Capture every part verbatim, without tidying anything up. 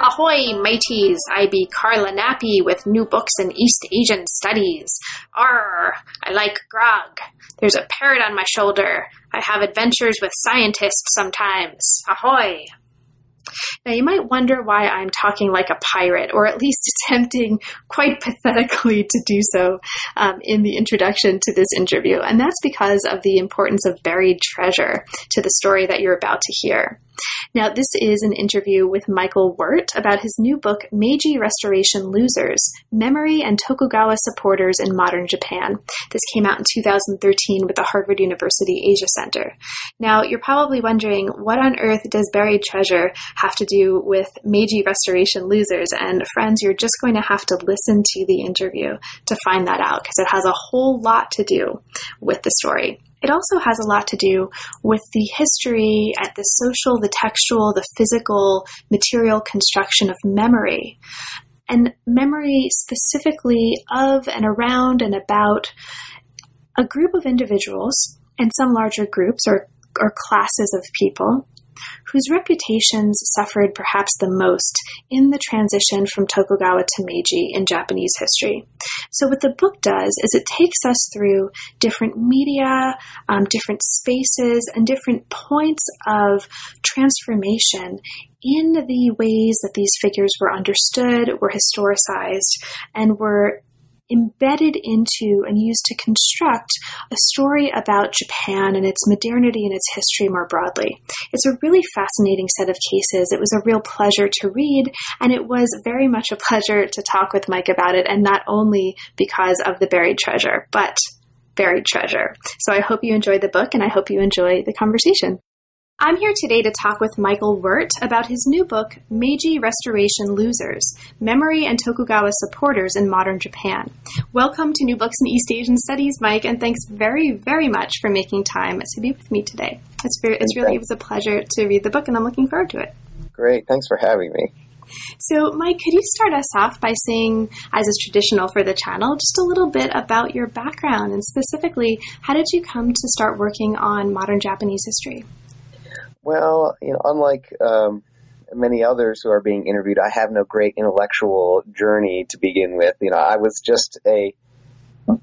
Ahoy, mateys, I be Carla Nappi with new books in East Asian studies. Arr, I like grog. There's a parrot on my shoulder. I have adventures with scientists sometimes. Ahoy. Now, you might wonder why I'm talking like a pirate, or at least attempting quite pathetically to do so um, in the introduction to this interview, and that's because of the importance of buried treasure to the story that you're about to hear. Now, this is an interview with Michael Wert about his new book, Meiji Restoration Losers, Memory and Tokugawa Supporters in Modern Japan. This came out in two thousand thirteen with the Harvard University Asia Center. Now, you're probably wondering, what on earth does buried treasure have to do with Meiji Restoration Losers? And friends, you're just going to have to listen to the interview to find that out, because it has a whole lot to do with the story. It also has a lot to do with the history, at the social, the textual, the physical, material construction of memory, and memory specifically of and around and about a group of individuals and some larger groups or, or classes of people whose reputations suffered perhaps the most in the transition from Tokugawa to Meiji in Japanese history. So what the book does is it takes us through different media, um, different spaces, and different points of transformation in the ways that these figures were understood, were historicized, and were embedded into and used to construct a story about Japan and its modernity and its history more broadly. It's a really fascinating set of cases. It was a real pleasure to read, and it was very much a pleasure to talk with Mike about it, and not only because of the buried treasure, but buried treasure. So I hope you enjoyed the book, and I hope you enjoy the conversation. I'm here today to talk with Michael Wert about his new book, Meiji Restoration Losers, Memory and Tokugawa Supporters in Modern Japan. Welcome to New Books in East Asian Studies, Mike, and thanks very, very much for making time to be with me today. It's, very, it's really it was a pleasure to read the book, and I'm looking forward to it. Great. Thanks for having me. So, Mike, could you start us off by saying, as is traditional for the channel, just a little bit about your background, and specifically, how did you come to start working on modern Japanese history? Well, you know, unlike um, many others who are being interviewed, I have no great intellectual journey to begin with. You know, I was just a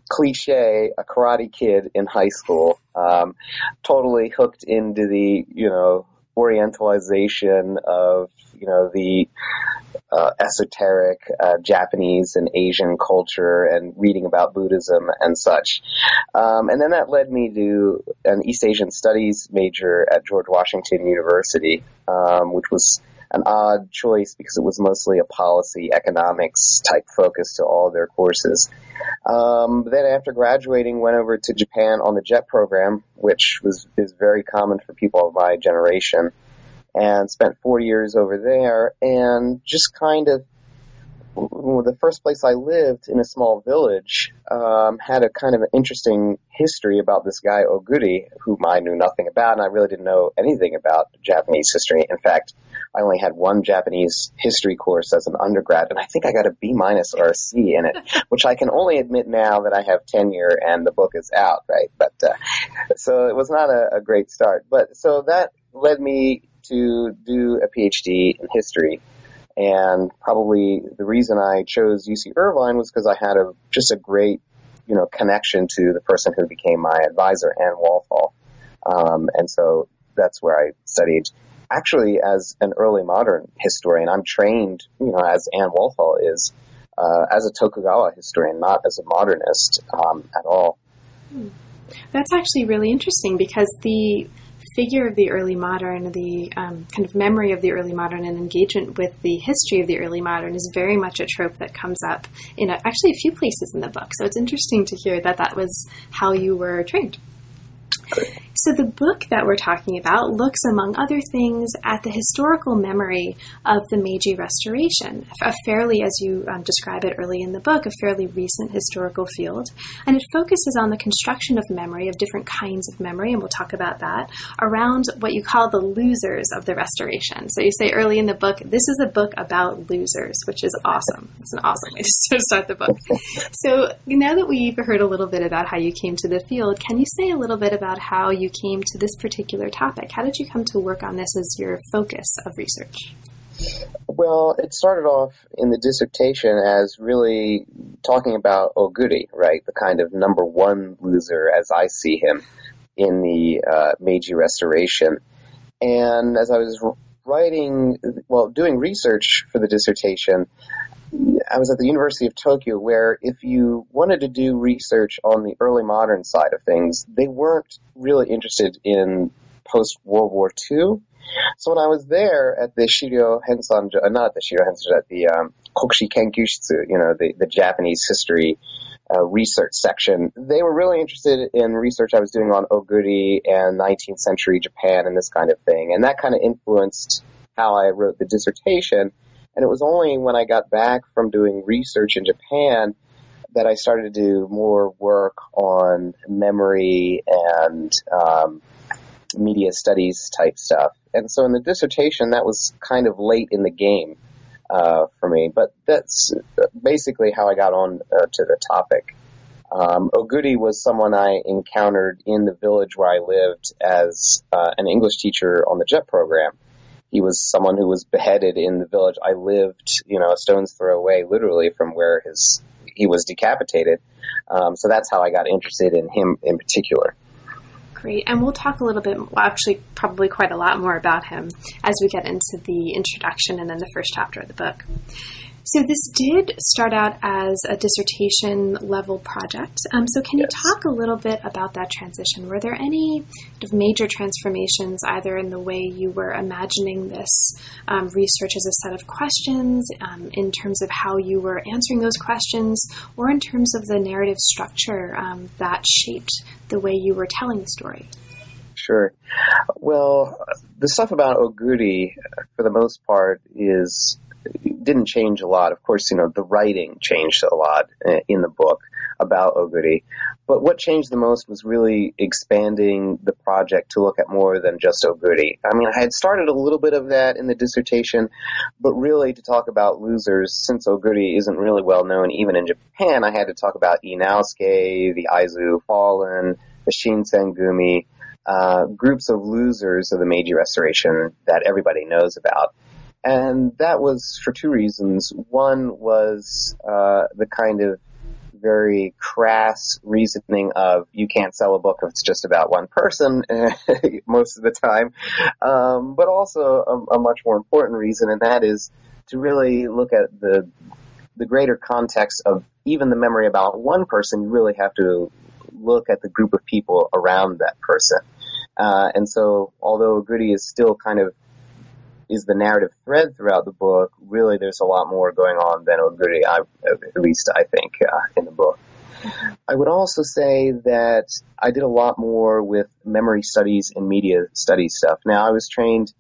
cliche, a karate kid in high school, um, totally hooked into the, you know, orientalization of, you know, the uh, esoteric uh, Japanese and Asian culture and reading about Buddhism and such. Um, and then that led me to an East Asian Studies major at George Washington University, um, which was an odd choice because it was mostly a policy economics type focus to all their courses. Um, but then after graduating, went over to Japan on the JET program, which was is very common for people of my generation, and spent four years over there, and just kind of, well, the first place I lived in a small village um, had a kind of an interesting history about this guy Oguri, whom I knew nothing about, and I really didn't know anything about Japanese history. In fact, I only had one Japanese history course as an undergrad, and I think I got a B minus or a C in it, which I can only admit now that I have tenure and the book is out, right? But uh, so it was not a, a great start. But so that led me to do a PhD in history. And probably the reason I chose U C Irvine was because I had a just a great, you know, connection to the person who became my advisor, Anne Walthall. Um, and so that's where I studied. Actually, as an early modern historian, I'm trained, you know, as Anne Walthall is, uh, as a Tokugawa historian, not as a modernist um, at all. That's actually really interesting, because the figure of the early modern, the um, kind of memory of the early modern and engagement with the history of the early modern is very much a trope that comes up in a, actually a few places in the book. So it's interesting to hear that that was how you were trained. So the book that we're talking about looks, among other things, at the historical memory of the Meiji Restoration, a fairly, as you um, describe it early in the book, a fairly recent historical field. And it focuses on the construction of memory, of different kinds of memory, and we'll talk about that, around what you call the losers of the Restoration. So you say early in the book, this is a book about losers, which is awesome. It's an awesome way to start the book. So now that we've heard a little bit about how you came to the field, can you say a little bit about how you came to this particular topic? How did you come to work on this as your focus of research? Well, it started off in the dissertation as really talking about Oguri, right? The kind of number one loser as I see him in the uh, Meiji Restoration. And as I was writing, well, doing research for the dissertation, I was at the University of Tokyo, where if you wanted to do research on the early modern side of things, they weren't really interested in post-World War Two. So when I was there at the Shiryo Hensanjo, not at the Shiryo Hensanjo, at the um, Kokushi Kenkyushitsu, you know, the, the Japanese history uh, research section, they were really interested in research I was doing on Oguri and nineteenth century Japan and this kind of thing. And that kind of influenced how I wrote the dissertation. And it was only when I got back from doing research in Japan that I started to do more work on memory and um, media studies type stuff. And so in the dissertation, that was kind of late in the game uh, for me. But that's basically how I got on uh, to the topic. Um, Oguri was someone I encountered in the village where I lived as uh, an English teacher on the JET program. He was someone who was beheaded in the village. I lived, you know, a stone's throw away, literally, from where his he was decapitated. Um, so that's how I got interested in him in particular. Great. And we'll talk a little bit, well, actually probably quite a lot more about him as we get into the introduction and then the first chapter of the book. So this did start out as a dissertation-level project. Um, so can yes. you talk a little bit about that transition? Were there any major transformations, either in the way you were imagining this um, research as a set of questions, um, in terms of how you were answering those questions, or in terms of the narrative structure um, that shaped the way you were telling the story? Sure. Well, the stuff about Oguri, for the most part, is... It didn't change a lot. Of course, you know, the writing changed a lot in the book about Oguri. But what changed the most was really expanding the project to look at more than just Oguri. I mean, I had started a little bit of that in the dissertation, but really to talk about losers, since Oguri isn't really well known even in Japan, I had to talk about Ii Naosuke, the Aizu fallen, the Shinsengumi, uh, groups of losers of the Meiji Restoration that everybody knows about. And that was for two reasons. One was uh, the kind of very crass reasoning of you can't sell a book if it's just about one person most of the time. Um, but also a, a much more important reason, and that is to really look at the the greater context of even the memory about one person. You really have to look at the group of people around that person. Uh, and so although Oguri is still kind of is the narrative thread throughout the book, really there's a lot more going on than Oguri, I, at least I think, uh, in the book. I would also say that I did a lot more with memory studies and media studies stuff. Now, I was trained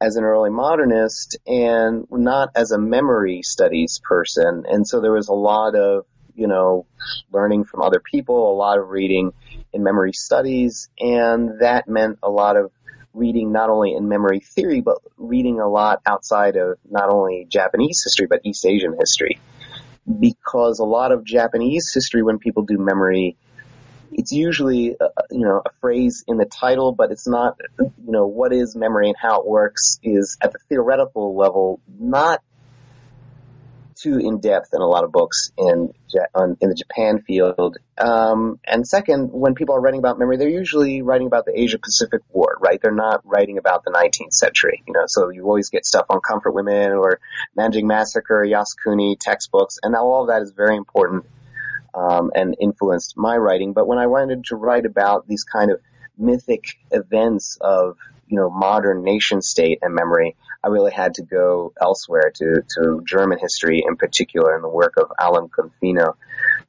as an early modernist and not as a memory studies person, and so there was a lot of, you know, learning from other people, a lot of reading in memory studies, and that meant a lot of reading not only in memory theory, but reading a lot outside of not only Japanese history, but East Asian history. Because a lot of Japanese history, when people do memory, it's usually, uh, you know, a phrase in the title, but it's not, you know, what is memory and how it works is at the theoretical level, not too in-depth in a lot of books in in the Japan field. Um, and second, when people are writing about memory, they're usually writing about the Asia-Pacific War, right? They're not writing about the nineteenth century, you know, so you always get stuff on Comfort Women or Nanjing Massacre, Yasukuni, textbooks, and all of that is very important um, and influenced my writing. But when I wanted to write about these kind of mythic events of, you know, modern nation state and memory, I really had to go elsewhere to, to German history in particular and the work of Alan Confino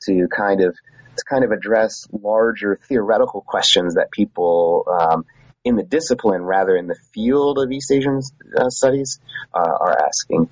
to kind of books kind of address larger theoretical questions that people um, in the discipline, rather in the field of East Asian uh, studies, uh, are asking.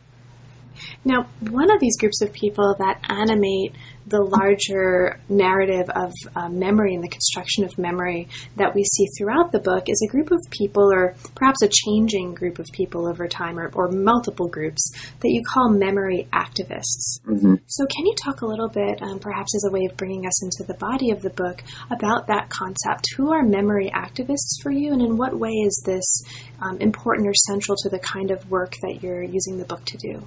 Now, one of these groups of people that animate the larger narrative of uh, memory and the construction of memory that we see throughout the book is a group of people, or perhaps a changing group of people over time, or, or multiple groups, that you call memory activists. Mm-hmm. So can you talk a little bit, um, perhaps as a way of bringing us into the body of the book, about that concept? Who are memory activists for you, and in what way is this um, important or central to the kind of work that you're using the book to do?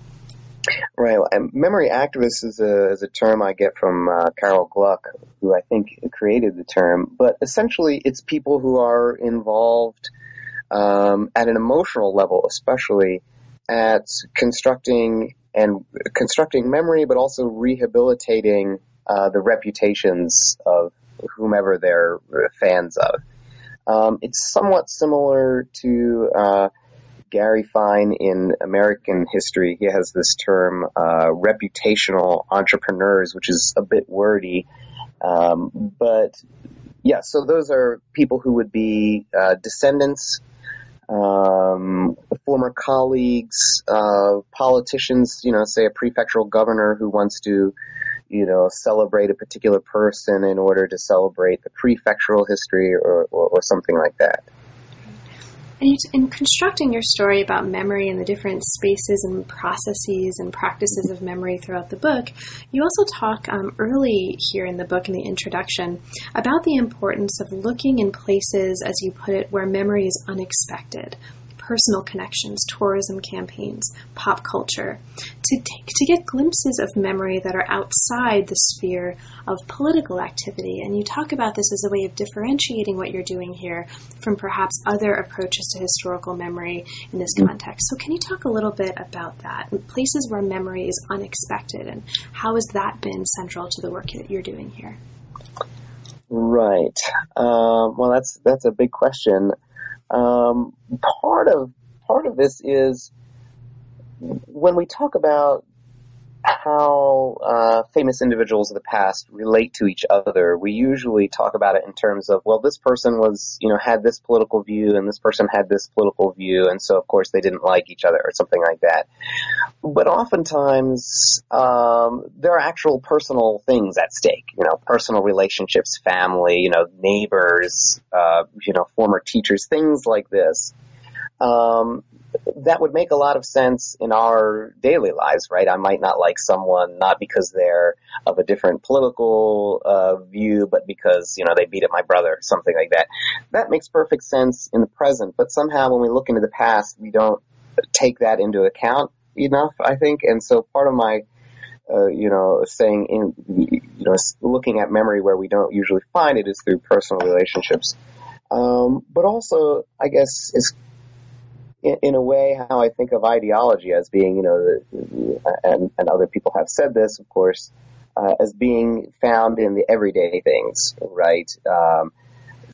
Right. And memory activists is a, is a term I get from uh, Carol Gluck, who I think created the term. But essentially, it's people who are involved um, at an emotional level, especially at constructing and constructing memory, but also rehabilitating uh, the reputations of whomever they're fans of. Um, it's somewhat similar to Uh, Gary Fine in American history. He has this term, uh, reputational entrepreneurs, which is a bit wordy. Um, but yeah, so those are people who would be uh, descendants, um, former colleagues, uh, politicians, you know, say a prefectural governor who wants to, you know, celebrate a particular person in order to celebrate the prefectural history or, or, or something like that. And in constructing your story about memory and the different spaces and processes and practices of memory throughout the book, you also talk um, early here in the book, in the introduction, about the importance of looking in places, as you put it, where memory is unexpected. Personal connections, tourism campaigns, pop culture, to take, to get glimpses of memory that are outside the sphere of political activity. And you talk about this as a way of differentiating what you're doing here from perhaps other approaches to historical memory in this context. So can you talk a little bit about that, places where memory is unexpected, and how has that been central to the work that you're doing here? Right. Um, well, that's that's a big question. Um, part of, part of this is when we talk about how, uh, famous individuals of the past relate to each other, we usually talk about it in terms of, well, this person was, you know, had this political view and this person had this political view. And so of course they didn't like each other or something like that. But oftentimes, um, there are actual personal things at stake, you know, personal relationships, family, you know, neighbors, uh, you know, former teachers, things like this. Um, that would make a lot of sense in our daily lives, right? I might not like someone, not because they're of a different political uh, view, but because, you know, they beat up my brother, something like that. That makes perfect sense in the present, but somehow when we look into the past, we don't take that into account enough, I think. And so part of my, uh, you know, saying, in, you know, looking at memory where we don't usually find it is through personal relationships. Um, but also, I guess, it's in a way, how I think of ideology as being, you know, and, and other people have said this, of course, uh, as being found in the everyday things, right? Um,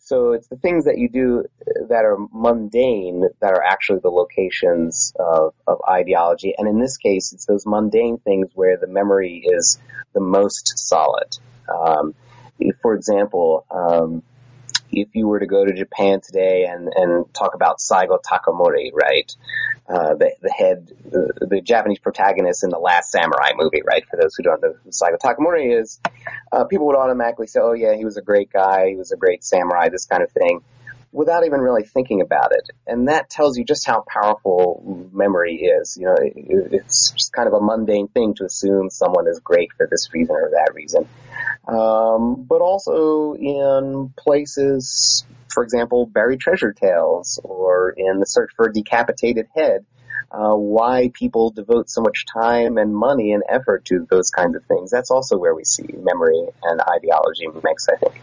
so it's the things that you do that are mundane that are actually the locations of, of ideology. And in this case, it's those mundane things where the memory is the most solid. Um, if, for example, um, if you were to go to Japan today and, and talk about Saigo Takamori, right, uh, the, the head, the, the Japanese protagonist in the Last Samurai movie, right, for those who don't know who Saigo Takamori is, uh, people would automatically say, oh, yeah, he was a great guy, he was a great samurai, this kind of thing, without even really thinking about it. And that tells you just how powerful memory is. You know, it, it's just kind of a mundane thing to assume someone is great for this reason or that reason. Um, but also in places, for example, buried treasure tales or in the search for a decapitated head, uh, why people devote so much time and money and effort to those kinds of things. That's also where we see memory and ideology mix, I think.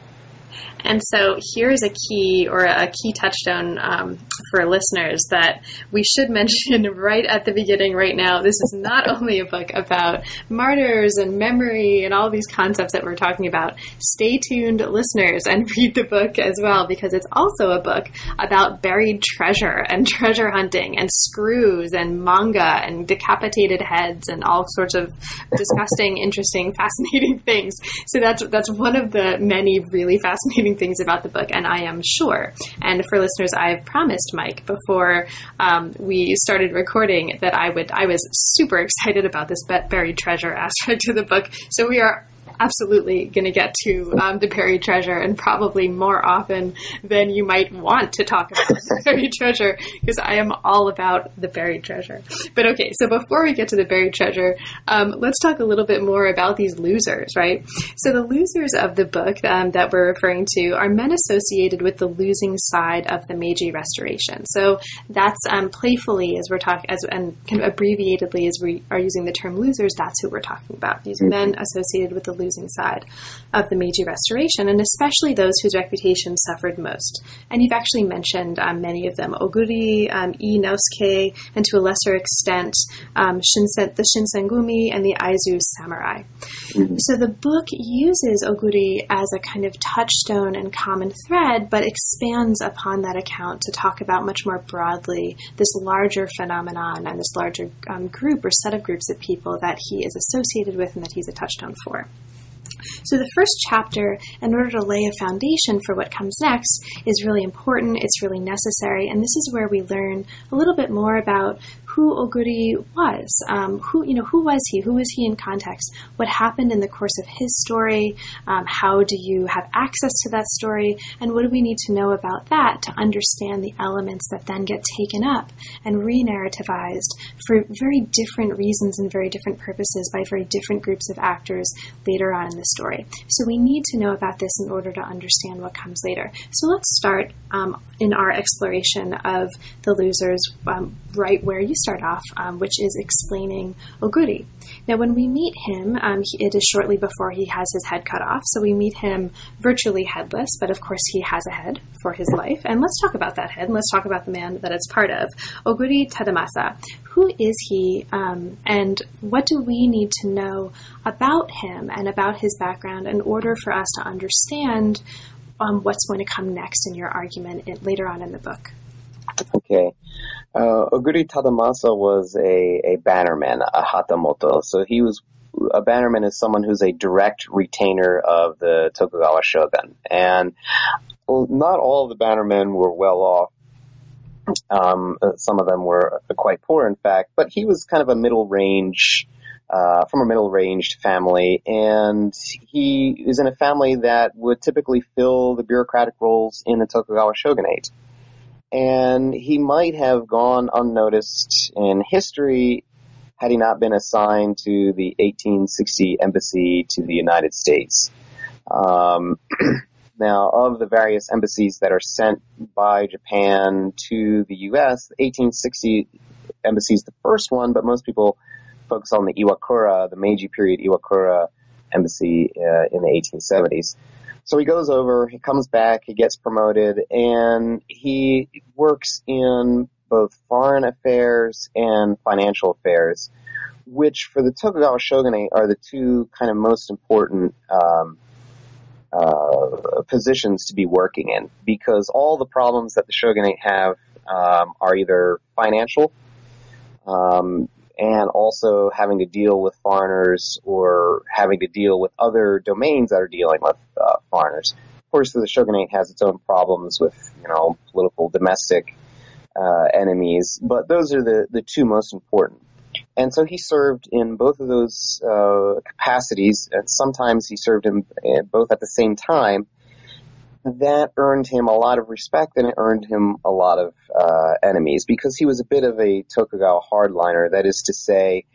And so here's a key or a key touchstone um, for listeners that we should mention right at the beginning right now. This is not only a book about martyrs and memory and all these concepts that we're talking about. Stay tuned, listeners, and read the book as well, because it's also a book about buried treasure and treasure hunting and screws and manga and decapitated heads and all sorts of disgusting, interesting, fascinating things. So that's that's one of the many really fascinating things about the book, and I am sure. And for listeners, I've promised Mike before um, we started recording that I would I was super excited about this buried treasure aspect of the book. So we are absolutely going to get to um, the buried treasure, and probably more often than you might want to talk about buried treasure, because I am all about the buried treasure. But okay, so before we get to the buried treasure, um, let's talk a little bit more about these losers, right? So the losers of the book um, that we're referring to are men associated with the losing side of the Meiji Restoration. So that's um, playfully, as we're talking, as and kind of abbreviatedly as we are using the term losers, that's who we're talking about. These mm-hmm. men associated with the losing side of the Meiji Restoration, and especially those whose reputation suffered most. And you've actually mentioned um, many of them: Oguri, um, Ii Naosuke, and to a lesser extent, um, Shinsen- the Shinsengumi and the Aizu samurai. Mm-hmm. So the book uses Oguri as a kind of touchstone and common thread, but expands upon that account to talk about much more broadly this larger phenomenon and this larger um, group or set of groups of people that he is associated with and that he's a touchstone for. So the first chapter, in order to lay a foundation for what comes next, is really important, it's really necessary, and this is where we learn a little bit more about who Oguri was, um, who, you know, who was he, who was he in context, what happened in the course of his story, um, how do you have access to that story, and what do we need to know about that to understand the elements that then get taken up and re-narrativized for very different reasons and very different purposes by very different groups of actors later on in the story. So we need to know about this in order to understand what comes later. So let's start um, in our exploration of the losers um, right where you start off, um, which is explaining Oguri. Now, when we meet him, um, he, it is shortly before he has his head cut off. So we meet him virtually headless, but of course he has a head for his life. And let's talk about that head, and let's talk about the man that it's part of, Oguri Tadamasa. Who is he, um, and what do we need to know about him and about his background in order for us to understand um, what's going to come next in your argument in, later on in the book? Okay. Uh, Oguri Tadamasa was a, a bannerman, a hatamoto. So he was, a bannerman is someone who's a direct retainer of the Tokugawa shogun. And well, not all of the bannermen were well off. Um, some of them were quite poor, in fact. But he was kind of a middle range, uh, from a middle range family. And he is in a family that would typically fill the bureaucratic roles in the Tokugawa shogunate. And he might have gone unnoticed in history had he not been assigned to the eighteen sixty embassy to the United States. Um, now, of the various embassies that are sent by Japan to the U S, the eighteen sixty embassy is the first one, but most people focus on the Iwakura, the Meiji period Iwakura embassy uh, in the eighteen seventies. So he goes over, he comes back, he gets promoted, and he works in both foreign affairs and financial affairs, which for the Tokugawa shogunate are the two kind of most important um, uh, positions to be working in, because all the problems that the shogunate have um, are either financial um and also having to deal with foreigners or having to deal with other domains that are dealing with uh, foreigners. Of course, the shogunate has its own problems with, you know, political, domestic uh, enemies, but those are the, the two most important. And so he served in both of those uh, capacities, and sometimes he served in both at the same time. That earned him a lot of respect, and it earned him a lot of uh, enemies, because he was a bit of a Tokugawa hardliner. That is to say,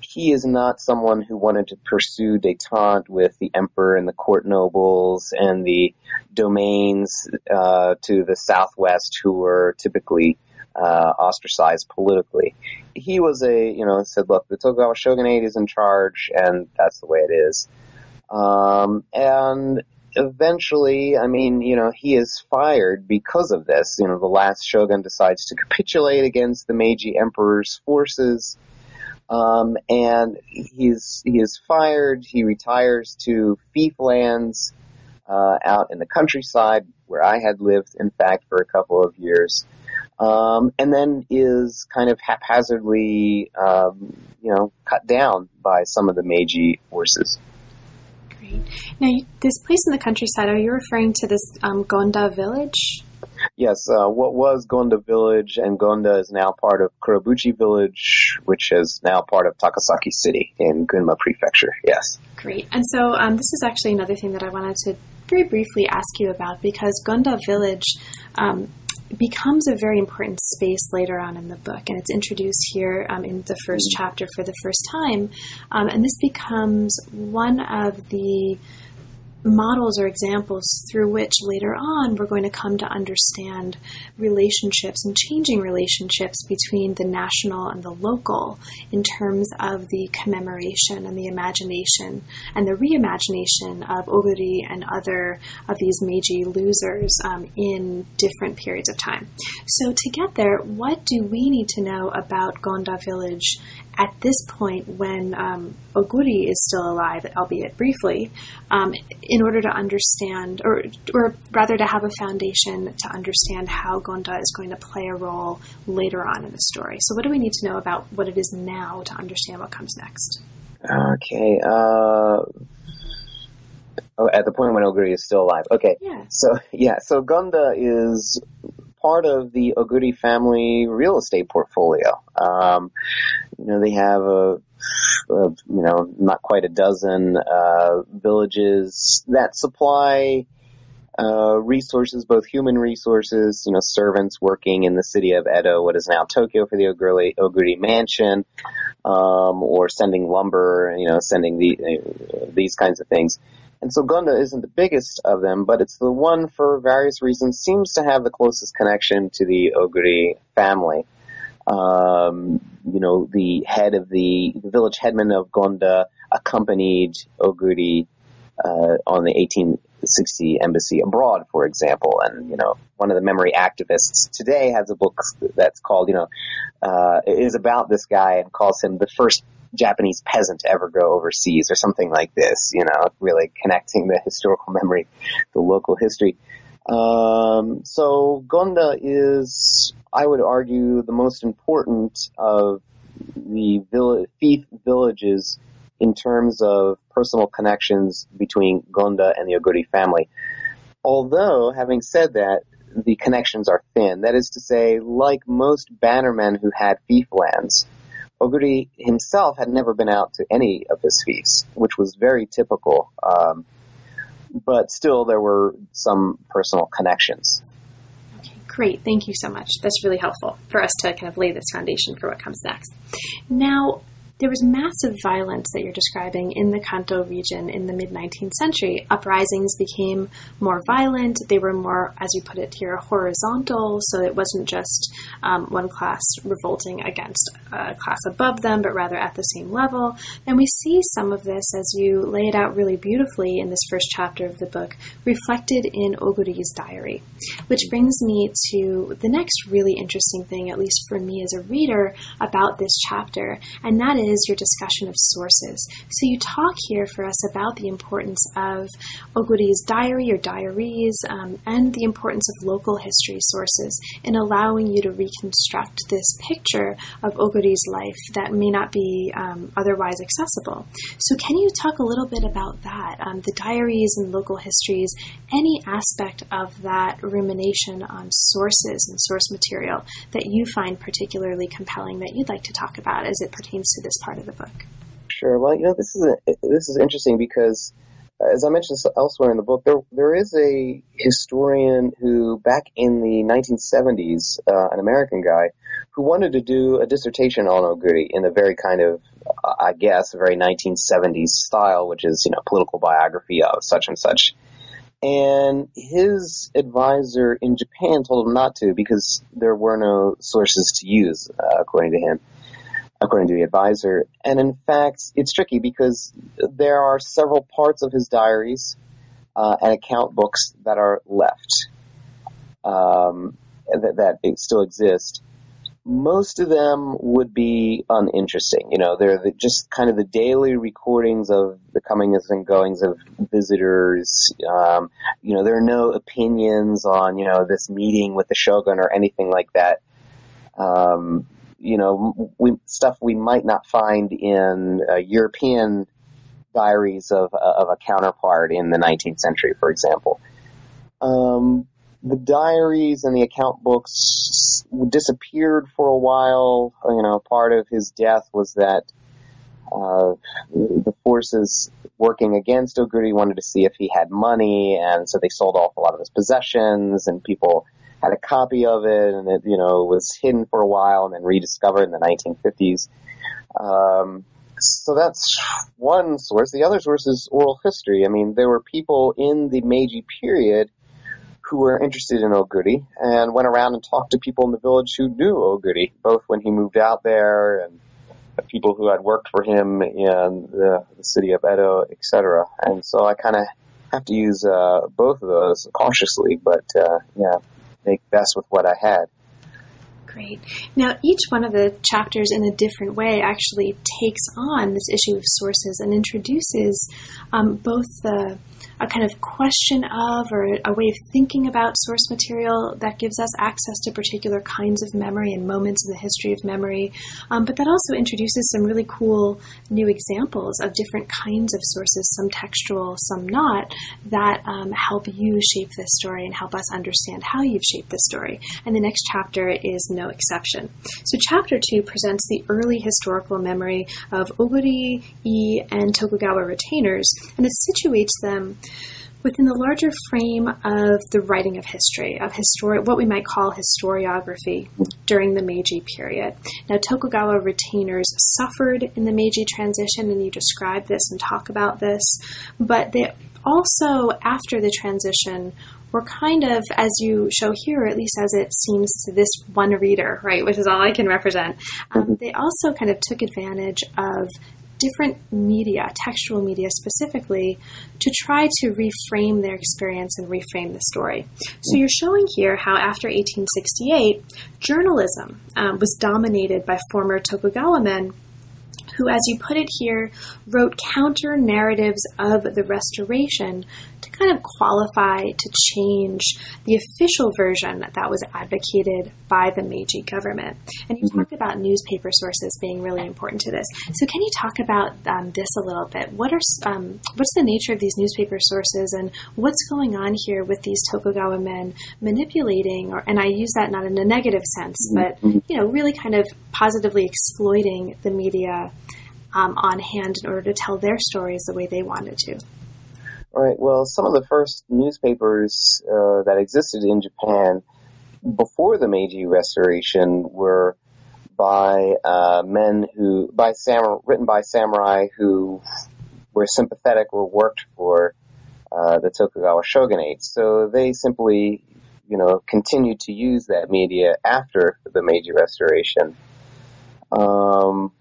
he is not someone who wanted to pursue detente with the emperor and the court nobles and the domains uh, to the southwest, who were typically uh, ostracized politically. He was a, you know, said, look, the Tokugawa shogunate is in charge, and that's the way it is. Um, and eventually, I mean, you know, he is fired because of this. You know, the last shogun decides to capitulate against the Meiji emperor's forces, um, and he's he is fired. He retires to fief lands uh, out in the countryside, where I had lived, in fact, for a couple of years, um, and then is kind of haphazardly, um, you know, cut down by some of the Meiji forces. Great. Now, you, this place in the countryside, are you referring to this um, Gonda village? Yes, uh, what was Gonda village, and Gonda is now part of Kurabuchi village, which is now part of Takasaki city in Gunma prefecture, yes. Great. And so um, this is actually another thing that I wanted to very briefly ask you about, because Gonda village um, becomes a very important space later on in the book, and it's introduced here um, in the first chapter for the first time, um, and this becomes one of the models or examples through which later on we're going to come to understand relationships and changing relationships between the national and the local in terms of the commemoration and the imagination and the reimagination of Oguri and other of these Meiji losers um, in different periods of time. So to get there, what do we need to know about Gonda village at this point when um, Oguri is still alive, albeit briefly, um, in order to understand, or or rather to have a foundation to understand how Gonda is going to play a role later on in the story? So what do we need to know about what it is now to understand what comes next? Okay. Uh, oh, at the point when Oguri is still alive. Okay. Yeah. So, yeah, so Gonda is part of the Oguri family real estate portfolio. Um, you know, they have a, a, you know, not quite a dozen uh, villages that supply uh, resources, both human resources, you know, servants working in the city of Edo, what is now Tokyo, for the Oguri, Oguri mansion, um, or sending lumber, you know, sending the, uh, these kinds of things. And so Gonda isn't the biggest of them, but it's the one, for various reasons, seems to have the closest connection to the Oguri family. Um, you know, the head of the, the village headman of Gonda accompanied Oguri uh, on the eighteen sixty embassy abroad, for example. And, you know, one of the memory activists today has a book that's called, you know, uh, is about this guy and calls him the first Japanese peasant to ever go overseas, or something like this, you know, really connecting the historical memory to local history. Um, so Gonda is, I would argue, the most important of the vill- fief villages in terms of personal connections between Gonda and the Oguri family. Although, having said that, the connections are thin. That is to say, like most bannermen who had fief lands, Oguri himself had never been out to any of his fiefs, which was very typical, um, but still there were some personal connections. Okay, great. Thank you so much. That's really helpful for us to kind of lay this foundation for what comes next. Now, there was massive violence that you're describing in the Kanto region in the mid-nineteenth century. Uprisings became more violent. They were more, as you put it here, horizontal. So it wasn't just um, one class revolting against a class above them, but rather at the same level. And we see some of this, as you lay it out really beautifully in this first chapter of the book, reflected in Oguri's diary, which brings me to the next really interesting thing, at least for me as a reader, about this chapter, and that is is your discussion of sources. So you talk here for us about the importance of Oguri's diary or diaries um, and the importance of local history sources in allowing you to reconstruct this picture of Oguri's life that may not be um, otherwise accessible. So can you talk a little bit about that, um, the diaries and local histories, any aspect of that rumination on sources and source material that you find particularly compelling that you'd like to talk about as it pertains to this part of the book? Sure. Well, you know, this is a, this is interesting because, as I mentioned elsewhere in the book, there there is a historian who, back in the nineteen seventies, uh, an American guy, who wanted to do a dissertation on Oguri in a very kind of, I guess, very nineteen seventies style, which is, you know, political biography of such and such. And his advisor in Japan told him not to because there were no sources to use, uh, according to him. according to the advisor. And in fact, it's tricky because there are several parts of his diaries uh, and account books that are left, um, that, that still exist. Most of them would be uninteresting. You know, they're the, just kind of the daily recordings of the comings and goings of visitors. Um, you know, there are no opinions on, you know, this meeting with the shogun or anything like that. Um, you know, we, stuff we might not find in uh, European diaries of, of a counterpart in the nineteenth century, for example. Um, the diaries and the account books disappeared for a while. You know, part of his death was that uh, the forces working against Oguri wanted to see if he had money, and so they sold off a lot of his possessions, and people had a copy of it, and it, you know, was hidden for a while and then rediscovered in the nineteen fifties. Um, so that's one source. The other source is oral history. I mean, there were people in the Meiji period who were interested in Oguri and went around and talked to people in the village who knew Oguri, both when he moved out there and people who had worked for him in the, the city of Edo, et cetera. And so I kind of have to use uh, both of those cautiously, but uh, yeah, make best with what I had. Great. Now, each one of the chapters in a different way actually takes on this issue of sources and introduces um, both the a kind of question of or a way of thinking about source material that gives us access to particular kinds of memory and moments in the history of memory, um, but that also introduces some really cool new examples of different kinds of sources, some textual, some not, that um, help you shape this story and help us understand how you've shaped this story. And the next chapter is no exception. So chapter two presents the early historical memory of Oguri, Ii, and Tokugawa retainers, and it situates them within the larger frame of the writing of history, of histori- what we might call historiography during the Meiji period. Now, Tokugawa retainers suffered in the Meiji transition, and you describe this and talk about this, but they also, after the transition, were kind of, as you show here, at least as it seems to this one reader, right, which is all I can represent, um, they also kind of took advantage of different media, textual media specifically, to try to reframe their experience and reframe the story. So you're showing here how after eighteen sixty-eight, journalism um, was dominated by former Tokugawa men who, as you put it here, wrote counter-narratives of the Restoration to kind of qualify, to change the official version that was advocated by the Meiji government. And you mm-hmm. talked about newspaper sources being really important to this. So can you talk about um, this a little bit? What are um, what's the nature of these newspaper sources, and what's going on here with these Tokugawa men manipulating, or, and I use that not in a negative sense, but mm-hmm. you know, really kind of positively exploiting the media um, on hand in order to tell their stories the way they wanted to? All right. Well, some of the first newspapers uh, that existed in Japan before the Meiji Restoration were by uh, men who, by samur- written by samurai who were sympathetic or worked for uh, the Tokugawa shogunate. So they simply, you know, continued to use that media after the Meiji Restoration. Um,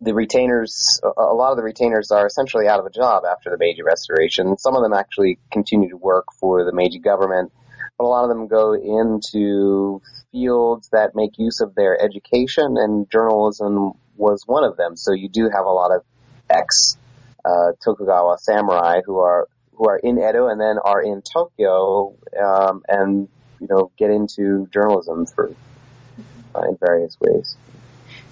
The retainers, a lot of the retainers are essentially out of a job after the Meiji Restoration. Some of them actually continue to work for the Meiji government, but a lot of them go into fields that make use of their education, and journalism was one of them. So you do have a lot of ex uh, Tokugawa samurai who are who are in Edo and then are in Tokyo, um, and you know, get into journalism through uh, in various ways.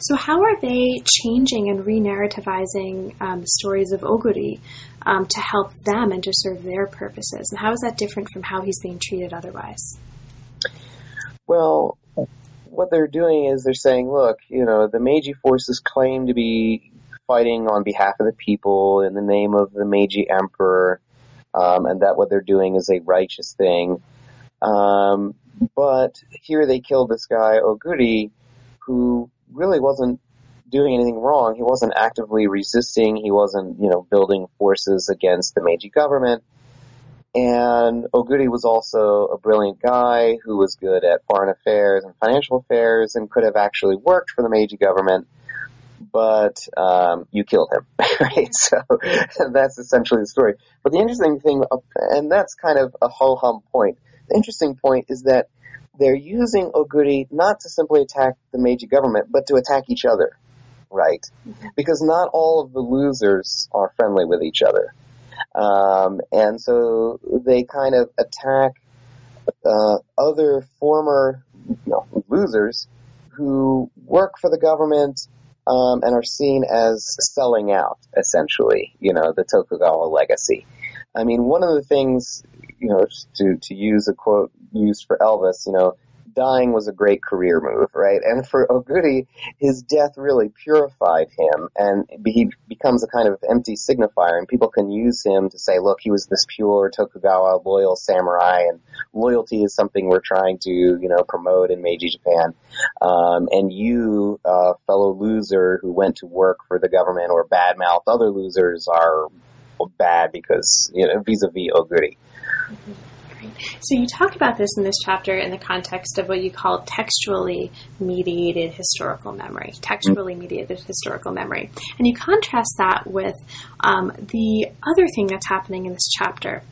So how are they changing and re-narrativizing um, stories of Oguri um, to help them and to serve their purposes? And how is that different from how he's being treated otherwise? Well, what they're doing is they're saying, look, you know, the Meiji forces claim to be fighting on behalf of the people in the name of the Meiji emperor, um, and that what they're doing is a righteous thing. Um, but here they killed this guy, Oguri, who really wasn't doing anything wrong. He wasn't actively resisting. He wasn't, you know, building forces against the Meiji government. And Oguri was also a brilliant guy who was good at foreign affairs and financial affairs and could have actually worked for the Meiji government. but um, you killed him, right? So that's essentially the story. But the interesting thing, and that's kind of a ho-hum point, the interesting point is that they're using Oguri not to simply attack the Meiji government, but to attack each other, right? Because not all of the losers are friendly with each other. Um, and so they kind of attack uh, other former you know, losers who work for the government um, and are seen as selling out, essentially, you know, the Tokugawa legacy. I mean, one of the things, you know, to, to use a quote used for Elvis, you know, dying was a great career move, right? And for Oguri, his death really purified him, and he becomes a kind of empty signifier, and people can use him to say, look, he was this pure Tokugawa loyal samurai, and loyalty is something we're trying to, you know, promote in Meiji Japan. Um, and you, uh, fellow loser who went to work for the government or badmouthed other losers are bad because, you know, vis-a-vis Oguri. Mm-hmm. So you talk about this in this chapter in the context of what you call textually mediated historical memory, textually mediated historical memory. And you contrast that with um, the other thing that's happening in this chapter.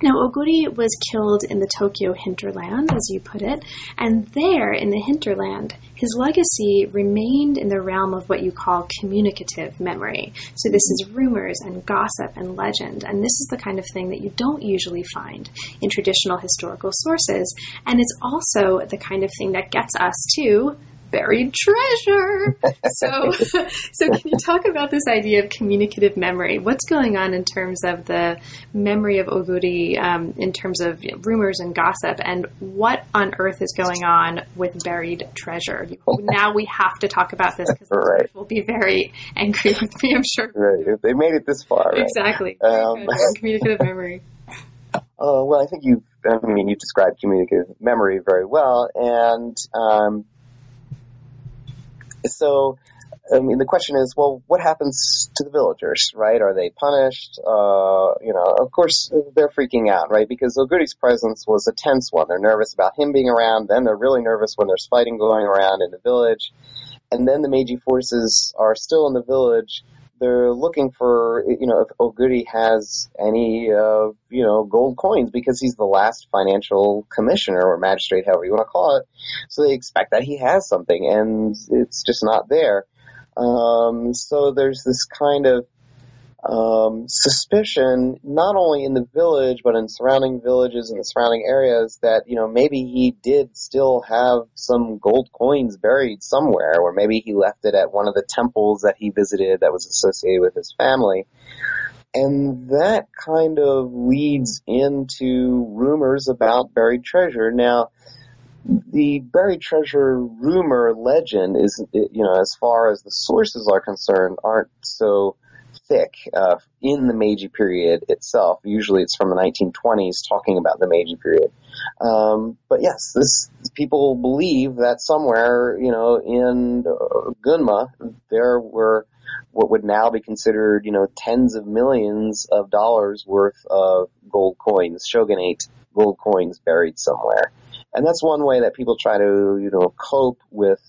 Now, Oguri was killed in the Tokyo hinterland, as you put it, and there in the hinterland, his legacy remained in the realm of what you call communicative memory. So this is rumors and gossip and legend, and this is the kind of thing that you don't usually find in traditional historical sources, and it's also the kind of thing that gets us to buried treasure. So, so can you talk about this idea of communicative memory? What's going on in terms of the memory of Oguri, um, in terms of you know, rumors and gossip, and what on earth is going on with buried treasure? Now we have to talk about this because right. people will be very angry with me, I'm sure. Right. They made it this far. Right? Exactly. Um, communicative memory. Oh, well, I think you, I mean, you described communicative memory very well, and, um, So, I mean, the question is, well, what happens to the villagers, right? Are they punished? Uh, you know, of course, they're freaking out, right? Because Oguri's presence was a tense one. They're nervous about him being around. Then they're really nervous when there's fighting going around in the village. And then the Meiji forces are still in the village. They're looking for, you know, if Oguri has any, uh, you know, gold coins because he's the last financial commissioner or magistrate, however you want to call it. So they expect that he has something, and it's just not there. Um, so there's this kind of um, suspicion, not only in the village, but in surrounding villages and the surrounding areas that, you know, maybe he did still have some gold coins buried somewhere, or maybe he left it at one of the temples that he visited that was associated with his family. And that kind of leads into rumors about buried treasure. Now, the buried treasure rumor legend is, you know, as far as the sources are concerned, aren't so thick uh, in the Meiji period itself. Usually it's from the nineteen twenties talking about the Meiji period. Um, but yes, this people believe that somewhere, you know, in uh, Gunma, there were what would now be considered, you know, tens of millions of dollars worth of gold coins, shogunate gold coins buried somewhere. And that's one way that people try to, you know, cope with,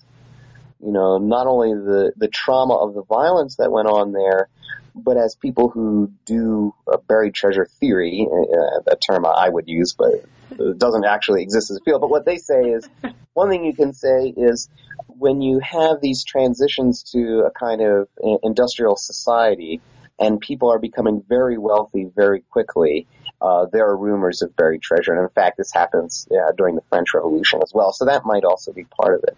you know, not only the, the trauma of the violence that went on there, but as people who do a buried treasure theory, uh, a term I would use, but it doesn't actually exist as a field. But what they say is, one thing you can say is when you have these transitions to a kind of industrial society and people are becoming very wealthy very quickly, uh, there are rumors of buried treasure. And in fact, this happens uh, during the French Revolution as well. So that might also be part of it.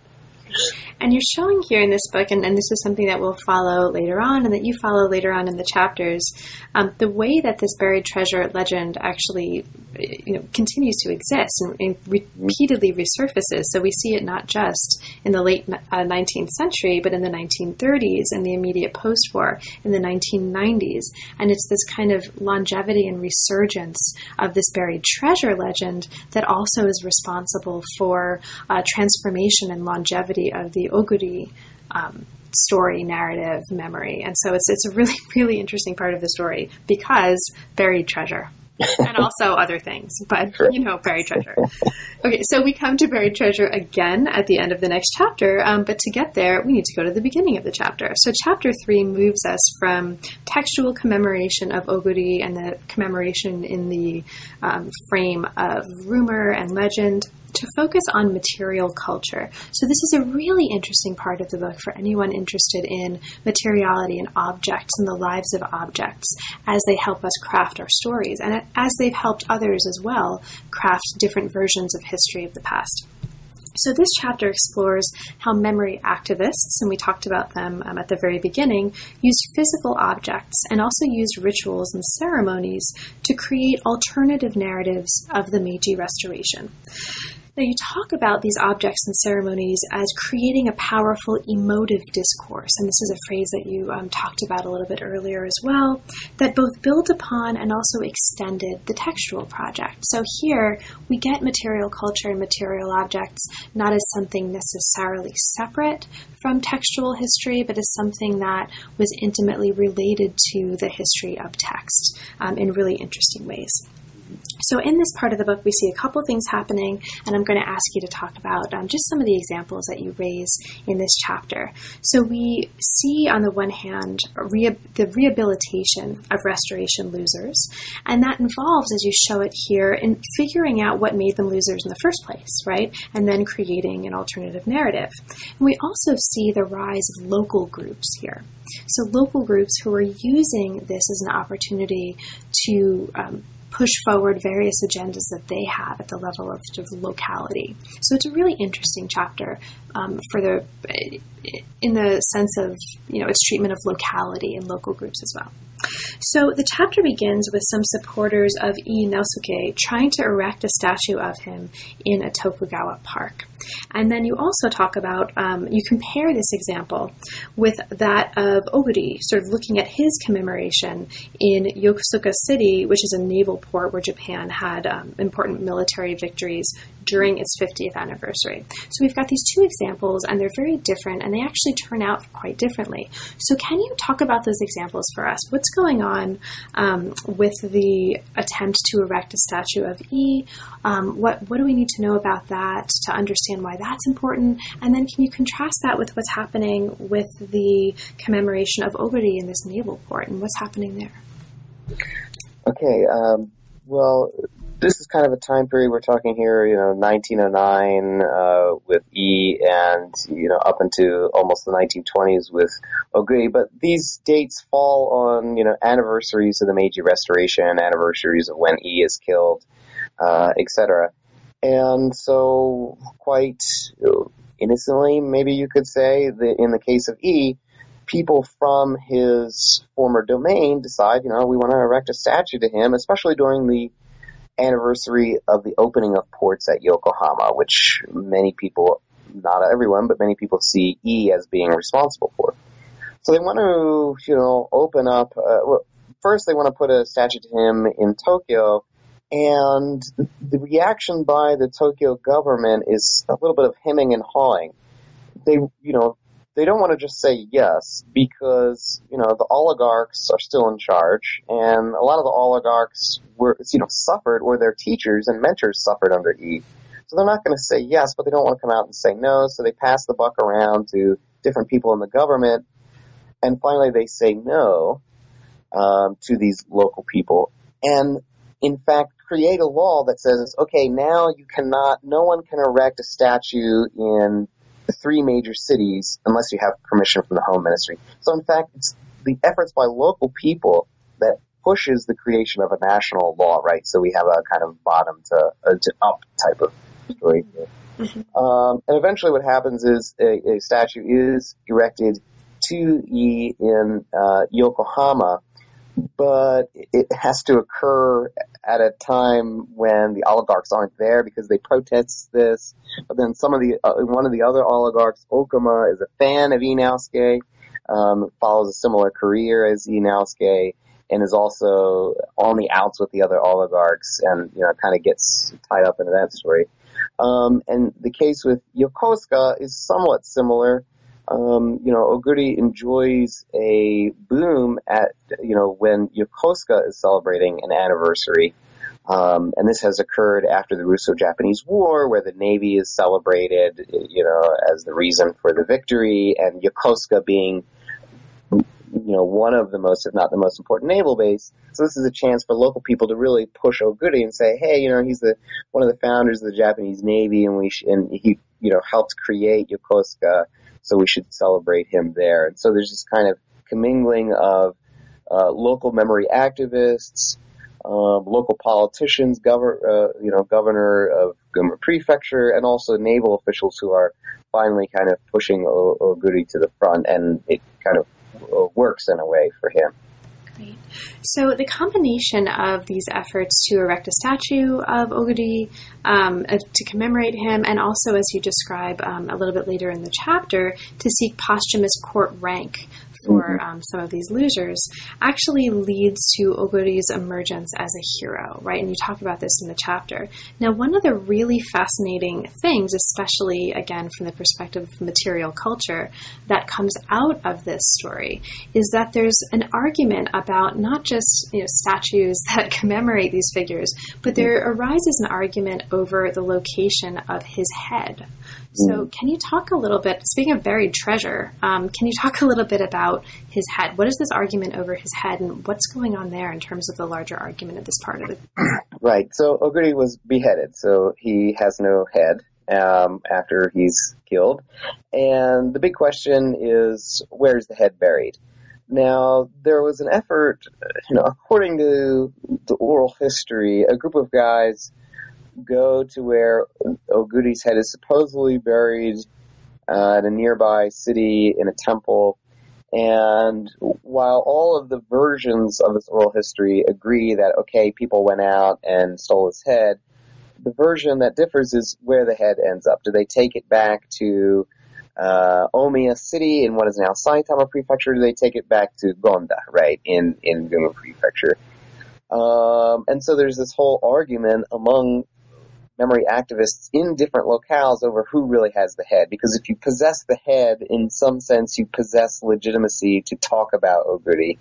And you're showing here in this book, and, and this is something that we'll follow later on and that you follow later on in the chapters, um, the way that this buried treasure legend actually you know, continues to exist and, and re- repeatedly resurfaces. So we see it not just in the late uh, nineteenth century, but in the nineteen thirties and the immediate post-war, in the nineteen nineties. And it's this kind of longevity and resurgence of this buried treasure legend that also is responsible for uh, transformation and longevity of the Oguri um, story, narrative, memory. And so it's it's a really, really interesting part of the story because buried treasure. and also other things, but, sure. you know, buried treasure. Okay, so we come to buried treasure again at the end of the next chapter, um, but to get there, we need to go to the beginning of the chapter. So chapter three moves us from textual commemoration of Oguri and the commemoration in the um, frame of rumor and legend to focus on material culture. So this is a really interesting part of the book for anyone interested in materiality and objects and the lives of objects as they help us craft our stories and as they've helped others as well craft different versions of history of the past. So this chapter explores how memory activists, and we talked about them um, at the very beginning, used physical objects and also used rituals and ceremonies to create alternative narratives of the Meiji Restoration. Now, you talk about these objects and ceremonies as creating a powerful emotive discourse, and this is a phrase that you um, talked about a little bit earlier as well, that both build upon and also extended the textual project. So here, we get material culture and material objects not as something necessarily separate from textual history, but as something that was intimately related to the history of text um, in really interesting ways. So in this part of the book, we see a couple things happening, and I'm going to ask you to talk about um, just some of the examples that you raise in this chapter. So we see, on the one hand, re- the rehabilitation of restoration losers, and that involves, as you show it here, in figuring out what made them losers in the first place, right? And then creating an alternative narrative. And we also see the rise of local groups here. So local groups who are using this as an opportunity to um, push forward various agendas that they have at the level of, of locality. So it's a really interesting chapter um, for the, in the sense of, you know, its treatment of locality and local groups as well. So the chapter begins with some supporters of Ii Naosuke trying to erect a statue of him in a Tokugawa park. And then you also talk about, um, you compare this example with that of Oguri, sort of looking at his commemoration in Yokosuka City, which is a naval port where Japan had um, important military victories during its fiftieth anniversary. So we've got these two examples, and they're very different, and they actually turn out quite differently. So can you talk about those examples for us? What's going on um, with the attempt to erect a statue of E? Um, what, what do we need to know about that to understand why that's important? And then can you contrast that with what's happening with the commemoration of Oguri in this naval port, and what's happening there? Okay, um, well... this is kind of a time period we're talking here, you know, nineteen oh nine uh, with E and, you know, up into almost the nineteen twenties with Oguri. But these dates fall on, you know, anniversaries of the Meiji Restoration, anniversaries of when E is killed, uh, et cetera. And so quite innocently, maybe you could say, that in the case of E, people from his former domain decide, you know, we want to erect a statue to him, especially during the anniversary of the opening of ports at Yokohama, which many people, not everyone, but many people see E as being responsible for. So they want to, you know, open up, uh, well, first they want to put a statue to him in Tokyo, and the reaction by the Tokyo government is a little bit of hemming and hawing. They, you know, they don't want to just say yes because, you know, the oligarchs are still in charge, and a lot of the oligarchs were, you know, suffered, or their teachers and mentors suffered under E. So they're not going to say yes, but they don't want to come out and say no, so they pass the buck around to different people in the government, and finally they say no um, to these local people, and in fact create a law that says, okay, now you cannot, no one can erect a statue in three major cities unless you have permission from the Home Ministry. So in fact, it's the efforts by local people that pushes the creation of a national law, right? So we have a kind of bottom to, uh, to up type of story here. Mm-hmm. Um, and eventually what happens is a, a statue is erected to E in uh, Yokohama, but it has to occur at a time when the oligarchs aren't there because they protest this. But then some of the uh, one of the other oligarchs, Okuma, is a fan of Ii Naosuke, um, follows a similar career as Ii Naosuke, and is also on the outs with the other oligarchs, and, you know, kind of gets tied up into that story. Um, and the case with Yokosuka is somewhat similar. Um, you know, Oguri enjoys a boom at, you know, when Yokosuka is celebrating an anniversary Um, and this has occurred after the Russo-Japanese War, where the Navy is celebrated, you know, as the reason for the victory, and Yokosuka being, you know, one of the most, if not the most important naval base. So this is a chance for local people to really push Oguri and say, hey, you know, he's the one of the founders of the Japanese Navy, and we sh- and he, you know, helped create Yokosuka, so we should celebrate him there. And so there's this kind of commingling of uh, local memory activists, Um, local politicians, govern, uh, you know, governor of Gunma Prefecture, and also naval officials who are finally kind of pushing o- Oguri to the front, and it kind of w- works in a way for him. Great. So the combination of these efforts to erect a statue of Oguri, um, to commemorate him, and also, as you describe um, a little bit later in the chapter, to seek posthumous court rank for um, some of these losers, actually leads to Oguri's emergence as a hero, right? And you talk about this in the chapter. Now, one of the really fascinating things, especially, again, from the perspective of material culture, that comes out of this story is that there's an argument about not just, you know, statues that commemorate these figures, but there arises an argument over the location of his head. So can you talk a little bit, speaking of buried treasure, um, can you talk a little bit about his head? What is this argument over his head, and what's going on there in terms of the larger argument at this part of it? Right. So Oguri was beheaded, so he has no head um, after he's killed. And the big question is, where's the head buried? Now, there was an effort, you know, according to the oral history, a group of guys go to where Oguri's head is supposedly buried uh, in a nearby city in a temple. And while all of the versions of this oral history agree that, okay, people went out and stole his head, the version that differs is where the head ends up. Do they take it back to uh, Omiya City in what is now Saitama Prefecture? Or do they take it back to Gonda, right, in, in Gunma Prefecture? Um, and so there's this whole argument among memory activists in different locales over who really has the head, because if you possess the head, in some sense you possess legitimacy to talk about Oguri,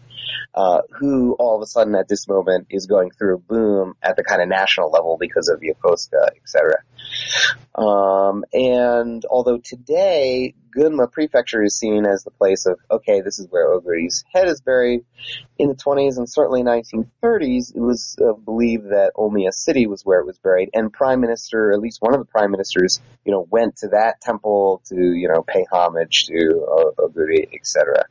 uh, who all of a sudden at this moment is going through a boom at the kind of national level because of Yokosuka, et cetera. Um, and although today Gunma Prefecture is seen as the place of, okay, this is where Oguri's head is buried, in the twenties and certainly nineteen thirties, it was uh, believed that Omiya City was where it was buried, and Prime Minister, at least one of the Prime Ministers, you know, went to that temple to, you know, pay homage to uh, Oguri, et cetera.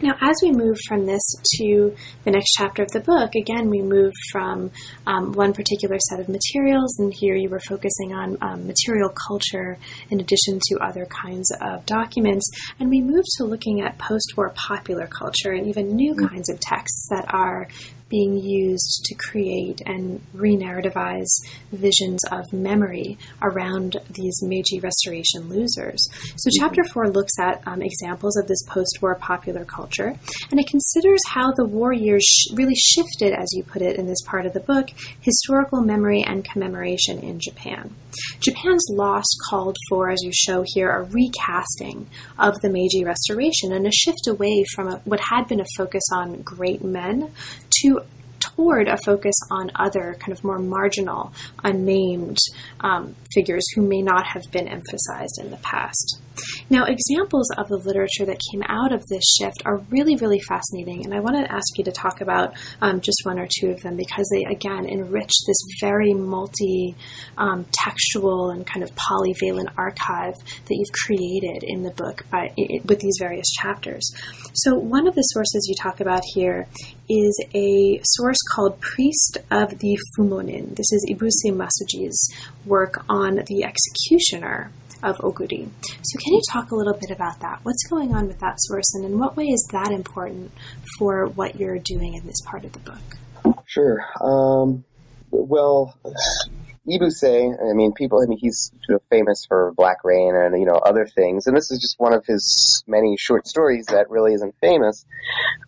Now, as we move from this to the next chapter of the book, again, we move from um, one particular set of materials, and here you were focusing on um, material culture in addition to other kinds of documents, and we move to looking at post-war popular culture and even new mm-hmm. kinds of texts that are being used to create and re-narrativize visions of memory around these Meiji Restoration losers. So chapter four looks at um, examples of this post-war popular culture, and it considers how the war years sh- really shifted, as you put it in this part of the book, historical memory and commemoration in Japan. Japan's loss called for, as you show here, a recasting of the Meiji Restoration and a shift away from a, what had been a focus on great men to toward a focus on other kind of more marginal, unnamed um, figures who may not have been emphasized in the past. Now, examples of the literature that came out of this shift are really, really fascinating, and I want to ask you to talk about um, just one or two of them, because they, again, enrich this very multi-textual um, and kind of polyvalent archive that you've created in the book by, it, with these various chapters. So one of the sources you talk about here is a source called Priest of the Fumonin. This is Ibuse Masuji's work on the executioner of Oguri. So can you talk a little bit about that? What's going on with that source, and in what way is that important for what you're doing in this part of the book? Sure. Um, well, Ibuse, I mean, people, I mean, he's sort of famous for Black Rain and, you know, other things, and this is just one of his many short stories that really isn't famous,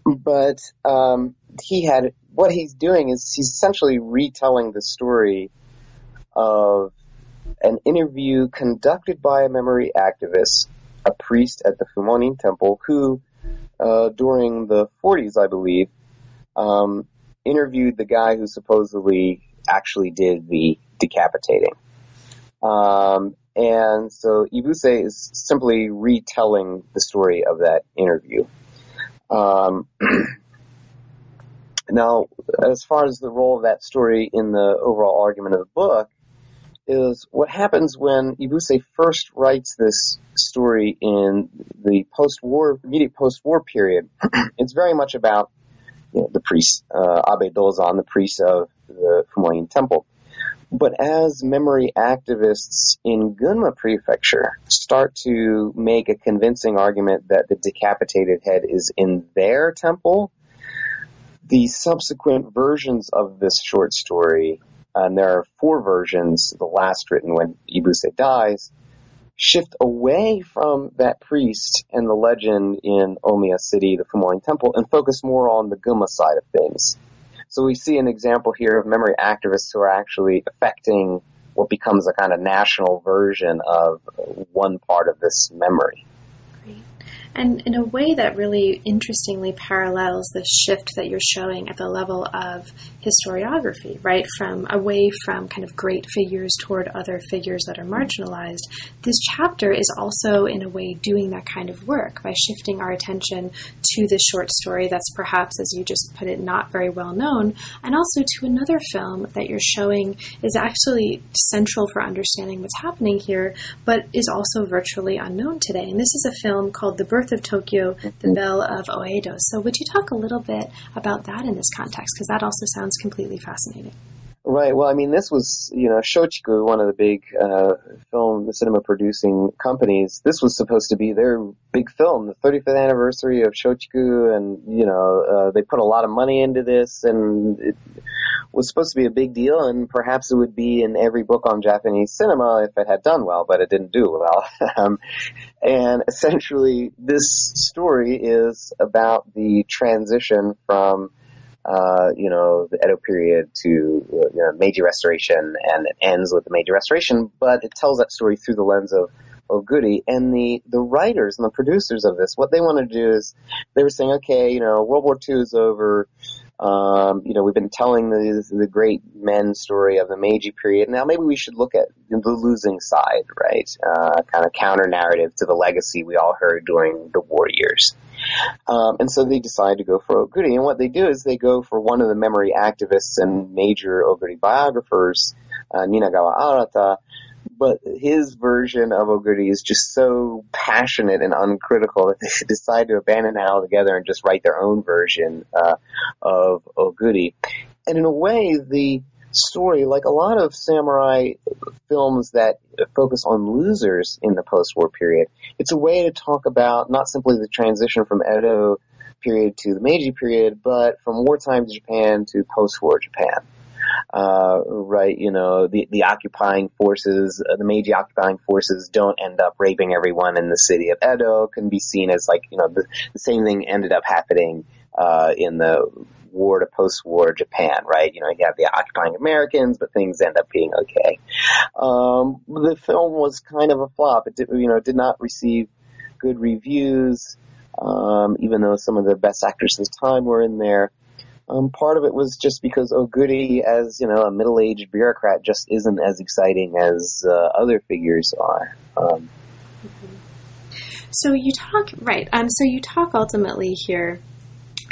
but um, he had, what he's doing is he's essentially retelling the story of an interview conducted by a memory activist, a priest at the Fumonin Temple, who, uh, during the forties, I believe, um, interviewed the guy who supposedly actually did the decapitating. Um, and so Ibuse is simply retelling the story of that interview. Um, now, as far as the role of that story in the overall argument of the book, is what happens when Ibuse first writes this story in the post-war, immediate post-war period. It's very much about, you know, the priest, uh, Abe Dozan, the priest of the Fumonin Temple. But as memory activists in Gunma Prefecture start to make a convincing argument that the decapitated head is in their temple, the subsequent versions of this short story, and there are four versions, the last written when Ibuse dies, shift away from that priest and the legend in Omiya City, the Fumonin Temple, and focus more on the Gunma side of things. So we see an example here of memory activists who are actually affecting what becomes a kind of national version of one part of this memory. Great. And in a way that really interestingly parallels the shift that you're showing at the level of historiography, right? From away from kind of great figures toward other figures that are marginalized. This chapter is also in a way doing that kind of work by shifting our attention to this short story that's perhaps, as you just put it, not very well known, and also to another film that you're showing is actually central for understanding what's happening here, but is also virtually unknown today. And this is a film called The Birth of Tokyo, The Bell of Oedo. So would you talk a little bit about that in this context? Because that also sounds completely fascinating. Right. Well, I mean, this was, you know, Shochiku, one of the big uh, film cinema producing companies. This was supposed to be their big film, the thirty-fifth anniversary of Shochiku. And, you know, uh, they put a lot of money into this, and it was supposed to be a big deal. And perhaps it would be in every book on Japanese cinema if it had done well, but it didn't do well. um, and essentially, this story is about the transition from Uh, you know, the Edo period to, you know, Meiji Restoration, and it ends with the Meiji Restoration, but it tells that story through the lens of Oguri. And the, the writers and the producers of this, what they want to do is, they were saying, okay, you know, World War Two is over, um, you know, we've been telling the, the great men story of the Meiji period, now maybe we should look at the losing side, right, uh, kind of counter-narrative to the legacy we all heard during the war years. Um, and so they decide to go for Oguri. And what they do is they go for one of the memory activists and major Oguri biographers, uh, Ninagawa Arata. But his version of Oguri is just so passionate and uncritical that they decide to abandon it altogether and just write their own version uh, of Oguri. And in a way, the story, like a lot of samurai films that focus on losers in the post-war period, it's a way to talk about not simply the transition from Edo period to the Meiji period, but from wartime Japan to post-war Japan. Uh, right, you know, the, the occupying forces, uh, the Meiji occupying forces don't end up raping everyone in the city of Edo, can be seen as like, you know, the, the same thing ended up happening uh, in the war to post-war Japan, right? You know, you have the occupying Americans, but things end up being okay. Um, the film was kind of a flop. It did, you know, did not receive good reviews, um, even though some of the best actors of the time were in there. Um, part of it was just because Oguri, as, you know, a middle-aged bureaucrat, just isn't as exciting as uh, other figures are. Um, mm-hmm. So you talk, right, um, so you talk ultimately here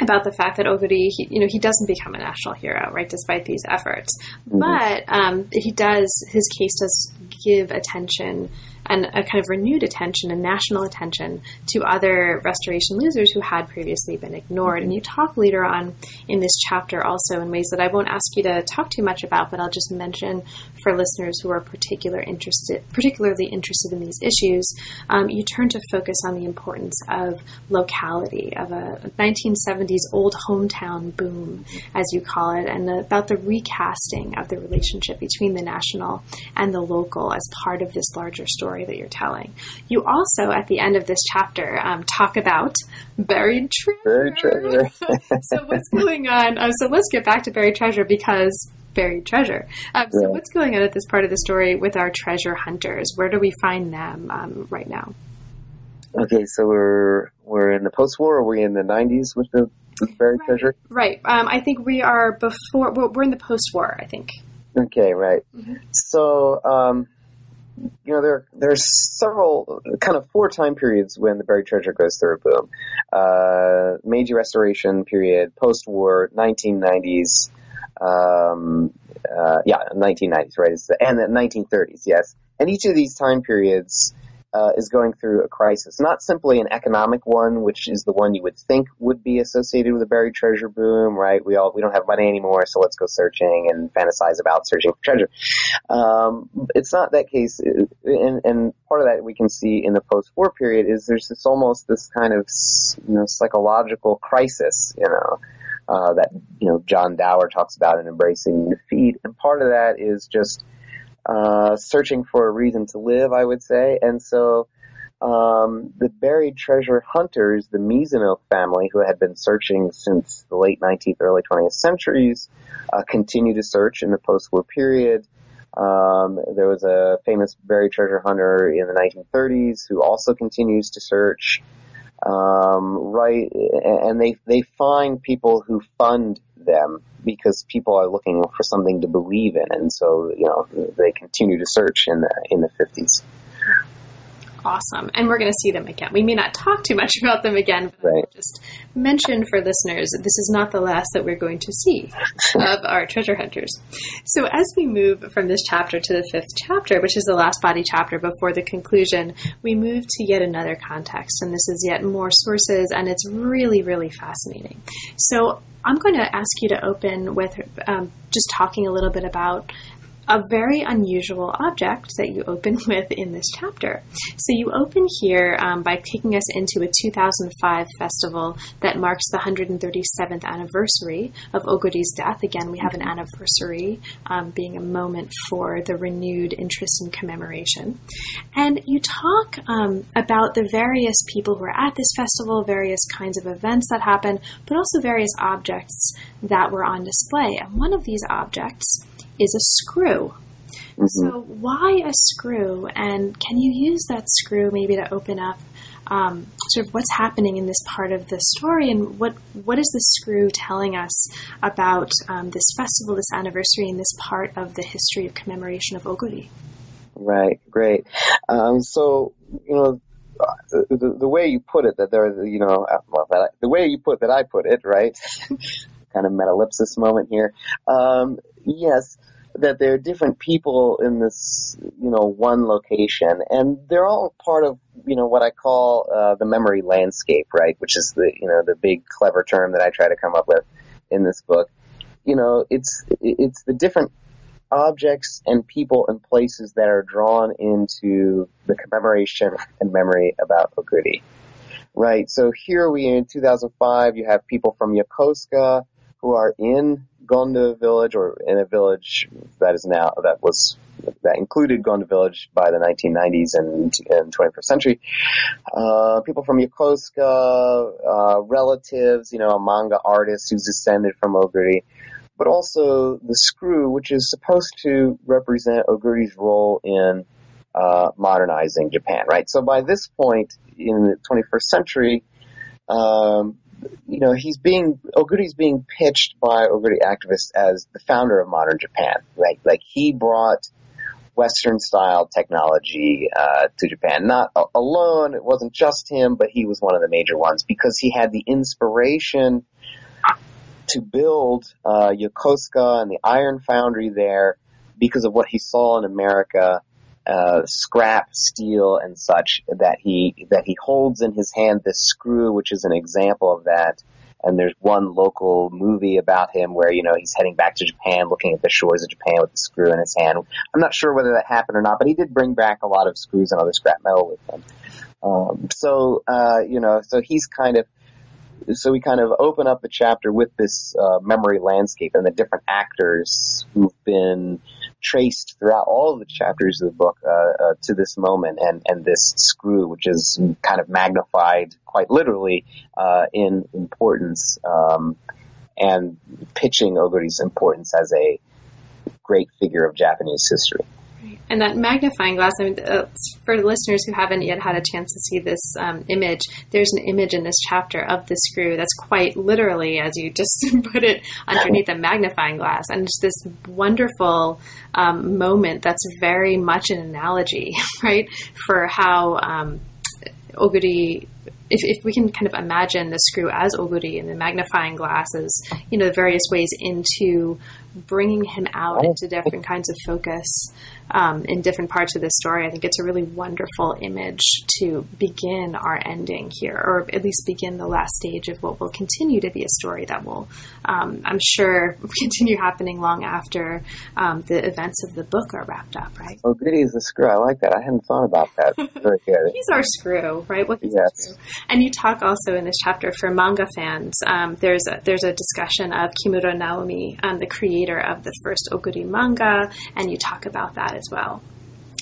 about the fact that Oguri, he, you know, he doesn't become a national hero, right, despite these efforts. Mm-hmm. But um, he does, his case does give attention and a kind of renewed attention and national attention to other restoration losers who had previously been ignored. And you talk later on in this chapter also in ways that I won't ask you to talk too much about, but I'll just mention for listeners who are particular interested, particularly interested in these issues, um, you turn to focus on the importance of locality, of a nineteen seventies old hometown boom, as you call it, and the, about the recasting of the relationship between the national and the local as part of this larger story that you're telling. You also, at the end of this chapter, um, talk about buried treasure. Buried treasure. So what's going on? Um, so let's get back to buried treasure, because buried treasure. Um, so yeah. What's going on at this part of the story with our treasure hunters? Where do we find them um, right now? Okay, so we're we're in the post-war. Are we in the nineties with the this buried right, treasure? Right. Um, I think we are before, we're, we're in the post-war, I think. Okay, right. Mm-hmm. So, um, you know, there there's several, kind of four time periods when the buried treasure goes through a boom. Uh, Meiji Restoration period, post-war, nineteen nineties, um, uh, yeah, nineteen nineties, right, it's the, and the nineteen thirties, yes. And each of these time periods uh, is going through a crisis, not simply an economic one, which is the one you would think would be associated with a buried treasure boom, right? We all we don't have money anymore, so let's go searching and fantasize about searching for treasure. Um, it's not that case, and, and part of that we can see in the post-war period is there's this almost this kind of you know psychological crisis, you know, uh, that you know John Dower talks about in Embracing Defeat, and part of that is just Uh, searching for a reason to live, I would say. And so um, the buried treasure hunters, the Mizuno family, who had been searching since the late nineteenth, early twentieth centuries, uh, continue to search in the post-war period. Um, there was a famous buried treasure hunter in the nineteen thirties who also continues to search, um, right? And they, they find people who fund them because people are looking for something to believe in, and so you know they continue to search in the in the fifties. Awesome, and we're going to see them again. We may not talk too much about them again, but right. I'll just mention for listeners that this is not the last that we're going to see of our treasure hunters. So as we move from this chapter to the fifth chapter, which is the last body chapter before the conclusion, we move to yet another context, and this is yet more sources, and it's really, really fascinating. So I'm going to ask you to open with um, just talking a little bit about a very unusual object that you open with in this chapter. So you open here um, by taking us into a two thousand five festival that marks the one hundred thirty-seventh anniversary of Oguri's death. Again, we have an anniversary um, being a moment for the renewed interest in commemoration. And you talk um, about the various people who are at this festival, various kinds of events that happen, but also various objects that were on display. And one of these objects is a screw. Mm-hmm. So why a screw? And can you use that screw maybe to open up um, sort of what's happening in this part of the story, and what, what is the screw telling us about um, this festival, this anniversary, and this part of the history of commemoration of Oguri? Right, great. Um, so, you know, The, the, the way you put it, that there is, you know, well, that I, the way you put that I put it, right? Kind of metallipsis moment here. Um, yes, that there are different people in this, you know, one location, and they're all part of, you know, what I call uh, the memory landscape, right? Which is the, you know, the big clever term that I try to come up with in this book. You know, it's it's the different objects and people and places that are drawn into the commemoration and memory about Oguri. Right, so here we in two thousand five, you have people from Yokosuka who are in Gonda village, or in a village that is now, that was, that included Gonda village by the nineteen nineties and, and twenty-first century. Uh, people from Yokosuka, uh, relatives, you know, a manga artist who's descended from Oguri, but also the screw, which is supposed to represent Oguri's role in uh, modernizing Japan, right? So by this point in the twenty-first century, um, you know, he's being, Oguri's being pitched by Oguri activists as the founder of modern Japan, right? Like he brought Western-style technology uh, to Japan. Not a- alone, it wasn't just him, but he was one of the major ones because he had the inspiration to build uh, Yokosuka and the iron foundry there because of what he saw in America, uh, scrap, steel, and such, that he that he holds in his hand this screw, which is an example of that. And there's one local movie about him where, you know, he's heading back to Japan, looking at the shores of Japan with the screw in his hand. I'm not sure whether that happened or not, but he did bring back a lot of screws and other scrap metal with him. Um, so, uh, you know, so he's kind of, So we kind of open up the chapter with this uh, memory landscape and the different actors who've been traced throughout all of the chapters of the book uh, uh, to this moment, and, and this screw, which is kind of magnified quite literally uh, in importance um, and pitching Oguri's importance as a great figure of Japanese history. Right. And that magnifying glass, I mean, uh, for listeners who haven't yet had a chance to see this um, image, there's an image in this chapter of the screw that's quite literally, as you just put it, underneath a magnifying glass. And it's this wonderful um, moment that's very much an analogy, right, for how um, Oguri... If, if we can kind of imagine the screw as Oguri and the magnifying glasses, you know, various ways into bringing him out into different kinds of focus um, in different parts of this story, I think it's a really wonderful image to begin our ending here, or at least begin the last stage of what will continue to be a story that will, um, I'm sure, continue happening long after um, the events of the book are wrapped up, right? Oguri is the screw. I like that. I hadn't thought about that. Very good. He's our screw, right? What is yes. our screw? And you talk also in this chapter for manga fans. Um, there's a, there's a discussion of Kimuro Naomi, um, the creator of the first Oguri manga, and you talk about that as well.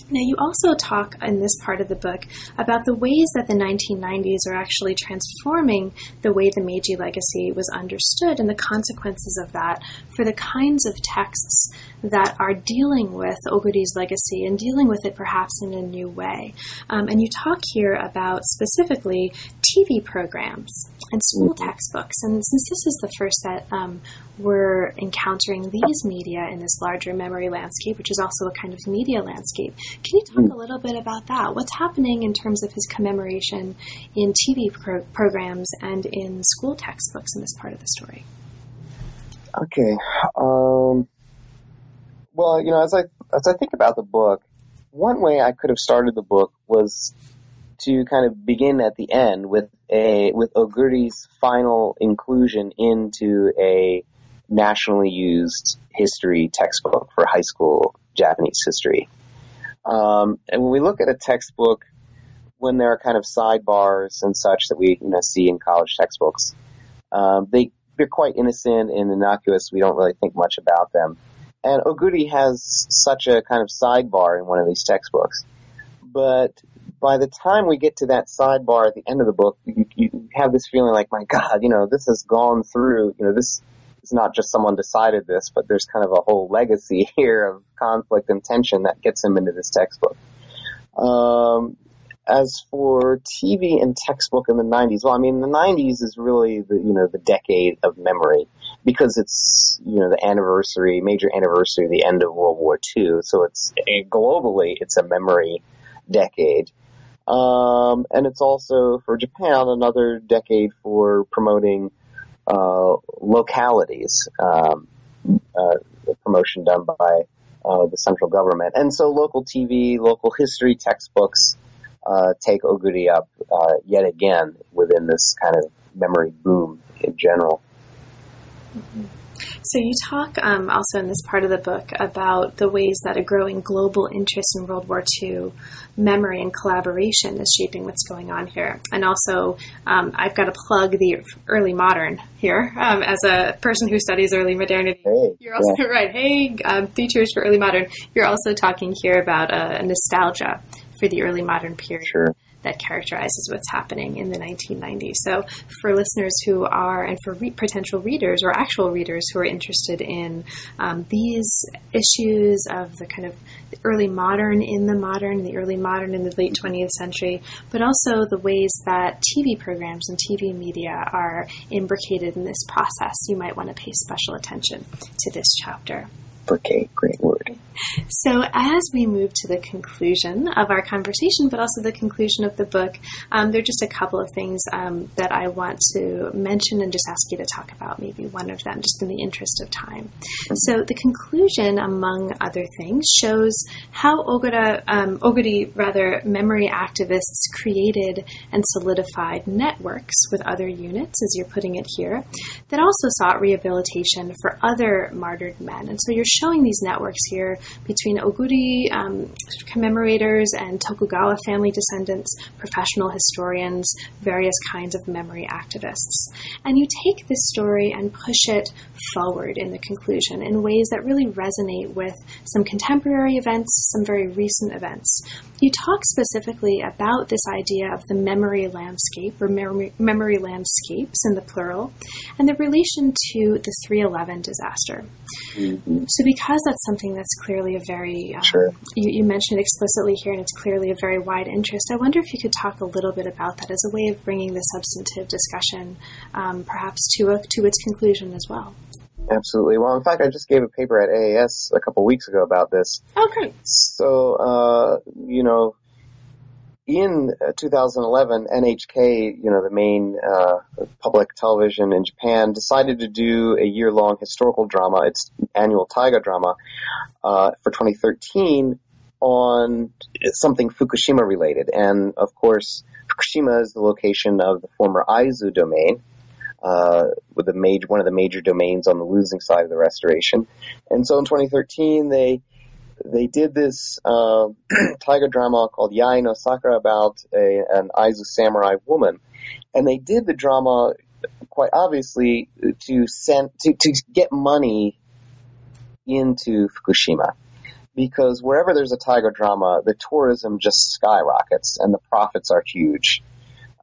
Now, you also talk in this part of the book about the ways that the nineteen nineties are actually transforming the way the Meiji legacy was understood and the consequences of that for the kinds of texts that are dealing with Oguri's legacy and dealing with it perhaps in a new way. Um, and you talk here about specifically T V programs and school textbooks. And since this is the first that um, we're encountering these media in this larger memory landscape, which is also a kind of media landscape, can you talk a little bit about that? What's happening in terms of his commemoration in T V pro- programs and in school textbooks in this part of the story? Okay. Um, well, you know, as I as I think about the book, one way I could have started the book was to kind of begin at the end with a with Oguri's final inclusion into a nationally used history textbook for high school Japanese history. Um, and when we look at a textbook, when there are kind of sidebars and such that we you know see in college textbooks, um, they they're quite innocent and innocuous. We don't really think much about them. And Oguri has such a kind of sidebar in one of these textbooks, but by the time we get to that sidebar at the end of the book, you, you have this feeling like, my God, you know, this has gone through, you know, this is not just someone decided this, but there's kind of a whole legacy here of conflict and tension that gets him into this textbook. Um, as for T V and textbook in the nineties, well, I mean, the nineties is really the, you know, the decade of memory because it's, you know, the anniversary, major anniversary of the end of World War Two. So it's globally, it's a memory decade. Um, and it's also, for Japan, another decade for promoting uh, localities, um, uh, the promotion done by uh, the central government. And so local T V, local history textbooks uh, take Oguri up uh, yet again within this kind of memory boom in general. Mm-hmm. So you talk um, also in this part of the book about the ways that a growing global interest in World War Two memory and collaboration is shaping what's going on here. And also, um, I've got to plug the early modern here. Um, as a person who studies early modernity, hey, you're also yeah. right. Hey, um, teachers for early modern, you're also talking here about uh, nostalgia for the early modern period. Sure. That characterizes what's happening in the nineteen nineties. So for listeners who are, and for re- potential readers or actual readers who are interested in um, these issues of the kind of the early modern in the modern, the early modern in the late twentieth century, but also the ways that T V programs and T V media are imbricated in this process, you might want to pay special attention to this chapter. Okay, great word. So as we move to the conclusion of our conversation, but also the conclusion of the book, um, there are just a couple of things um, that I want to mention and just ask you to talk about maybe one of them, just in the interest of time. Mm-hmm. So the conclusion, among other things, shows how Ogura, um, Oguri, rather, memory activists created and solidified networks with other units, as you're putting it here, that also sought rehabilitation for other martyred men. And so you're showing these networks here between Oguri um, commemorators and Tokugawa family descendants, professional historians, various kinds of memory activists. And you take this story and push it forward in the conclusion in ways that really resonate with some contemporary events, some very recent events. you talk specifically about this idea of the memory landscape, or memory, memory landscapes in the plural, and the relation to the three eleven disaster. Mm-hmm. So because that's something that's clearly a very, um, sure. you, you mentioned it explicitly here, and it's clearly a very wide interest, I wonder if you could talk a little bit about that as a way of bringing the substantive discussion um, perhaps to a, to its conclusion as well. Absolutely. Well, in fact, I just gave a paper at A A S a couple weeks ago about this. Oh, great. So, uh, you know, in twenty eleven, N H K, you know, the main uh, public television in Japan, decided to do a year-long historical drama, its annual Taiga drama, uh, for twenty thirteen on something Fukushima-related. And, of course, Fukushima is the location of the former Aizu domain. Uh, with the major, one of the major domains on the losing side of the restoration. And so in twenty thirteen, they they did this uh, Taiga drama called Yae no Sakura about a, an Aizu samurai woman. And they did the drama, quite obviously, to send to, to get money into Fukushima. Because wherever there's a Taiga drama, the tourism just skyrockets and the profits are huge.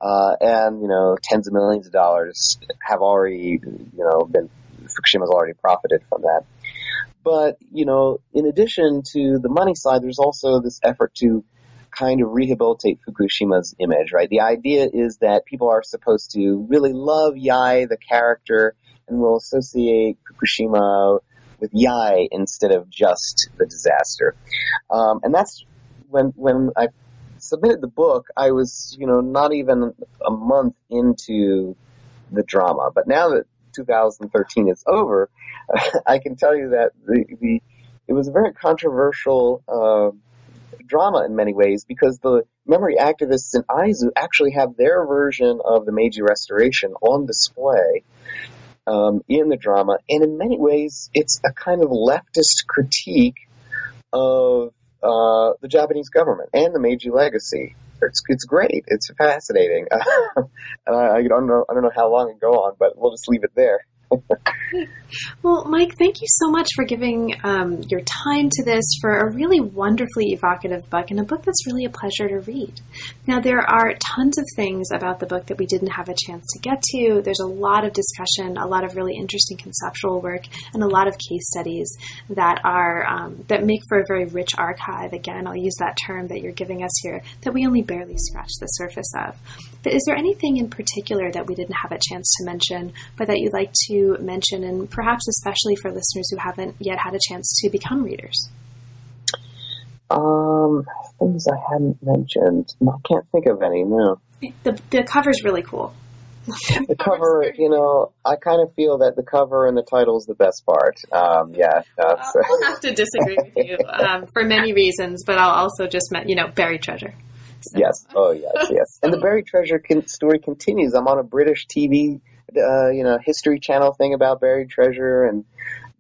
Uh, and, you know, tens of millions of dollars have already, you know, been, Fukushima's already profited from that. But, you know, in addition to the money side, there's also this effort to kind of rehabilitate Fukushima's image, right? The idea is that people are supposed to really love Yae, the character, and will associate Fukushima with Yae instead of just the disaster. Um, and that's when, when I submitted the book, I was, you know, not even a month into the drama. But now that two thousand thirteen is over, I can tell you that the, the it was a very controversial uh, drama in many ways, because the memory activists in Aizu actually have their version of the Meiji Restoration on display um, in the drama. And in many ways, it's a kind of leftist critique of Uh, the Japanese government and the Meiji legacy. It's it's great. It's fascinating. Uh, and I, I don't know I don't know how long it go on, but we'll just leave it there. Well, Mike, thank you so much for giving um, your time to this, for a really wonderfully evocative book, and a book that's really a pleasure to read. Now, there are tons of things about the book that we didn't have a chance to get to. There's a lot of discussion, a lot of really interesting conceptual work, and a lot of case studies that are um, that make for a very rich archive. Again, I'll use that term that you're giving us here, that we only barely scratched the surface of. But is there anything in particular that we didn't have a chance to mention, but that you'd like to mention, and perhaps especially for listeners who haven't yet had a chance to become readers? Um, things I hadn't mentioned. I can't think of any, no. The, the cover's really cool. The cover, you know, I kind of feel that the cover and the title is the best part. Um, yeah. Uh, so. I'll have to disagree with you um, for many reasons, but I'll also just, you know, buried treasure. So. Yes. Oh, yes, yes. And the buried treasure con- story continues. I'm on a British T V Uh, you know, History Channel thing about buried treasure, and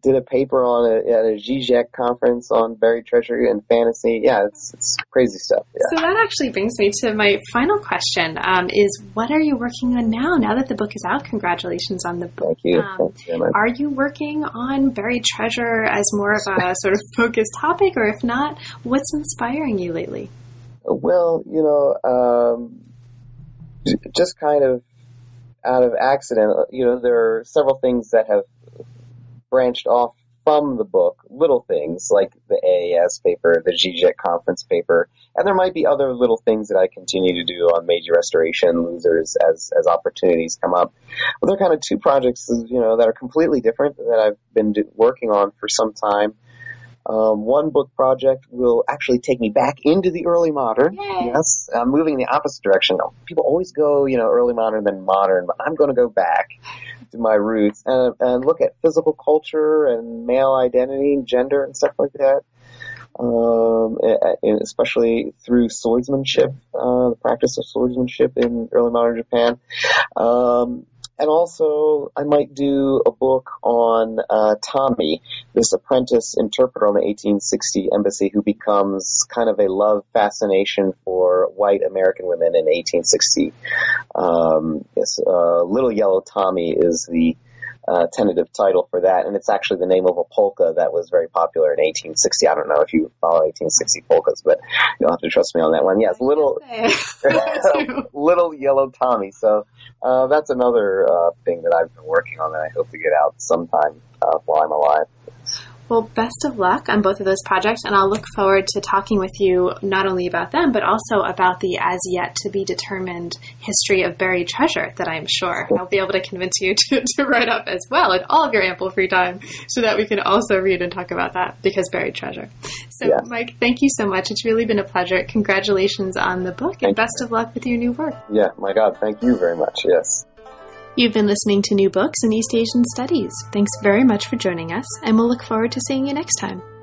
did a paper on a, at a Zizek conference on buried treasure and fantasy. Yeah, it's, it's crazy stuff. Yeah. So that actually brings me to my final question, um, is what are you working on now? Now that the book is out, congratulations on the book. Thank you. Um, Thank you very much. Are you working on buried treasure as more of a sort of focused topic, or if not, what's inspiring you lately? Well, you know, um, just kind of out of accident, you know, there are several things that have branched off from the book, little things like the A A S paper, the Zizek conference paper, and there might be other little things that I continue to do on Meiji Restoration Losers as as opportunities come up. Well, there are kind of two projects, you know, that are completely different that I've been do- working on for some time. Um, one book project will actually take me back into the early modern. Yay. Yes, I'm moving in the opposite direction. People always go, you know, early modern, then modern, but I'm going to go back to my roots and, and look at physical culture and male identity and gender and stuff like that, um, and especially through swordsmanship, uh, the practice of swordsmanship in early modern Japan. Um, And also, I might do a book on uh, Tommy, this apprentice interpreter on the eighteen sixty embassy who becomes kind of a love fascination for white American women in eighteen sixty. Um, yes, uh, Little Yellow Tommy is the uh, tentative title for that, and it's actually the name of a polka that was very popular in eighteen sixty. I don't know if you follow eighteen sixty polkas, but you'll have to trust me on that one. Yes, little Little Yellow Tommy. So uh, that's another uh, thing that I've been working on that I hope to get out sometime uh, while I'm alive. Well, best of luck on both of those projects, and I'll look forward to talking with you not only about them, but also about the as-yet-to-be-determined history of buried treasure that I'm sure I'll be able to convince you to, to write up as well in all of your ample free time, so that we can also read and talk about that, because buried treasure. So, yeah. Mike, thank you so much. It's really been a pleasure. Congratulations on the book, and thank best you. Of luck with your new work. Yeah, my God, thank you very much, yes. You've been listening to New Books in East Asian Studies. Thanks very much for joining us, and we'll look forward to seeing you next time.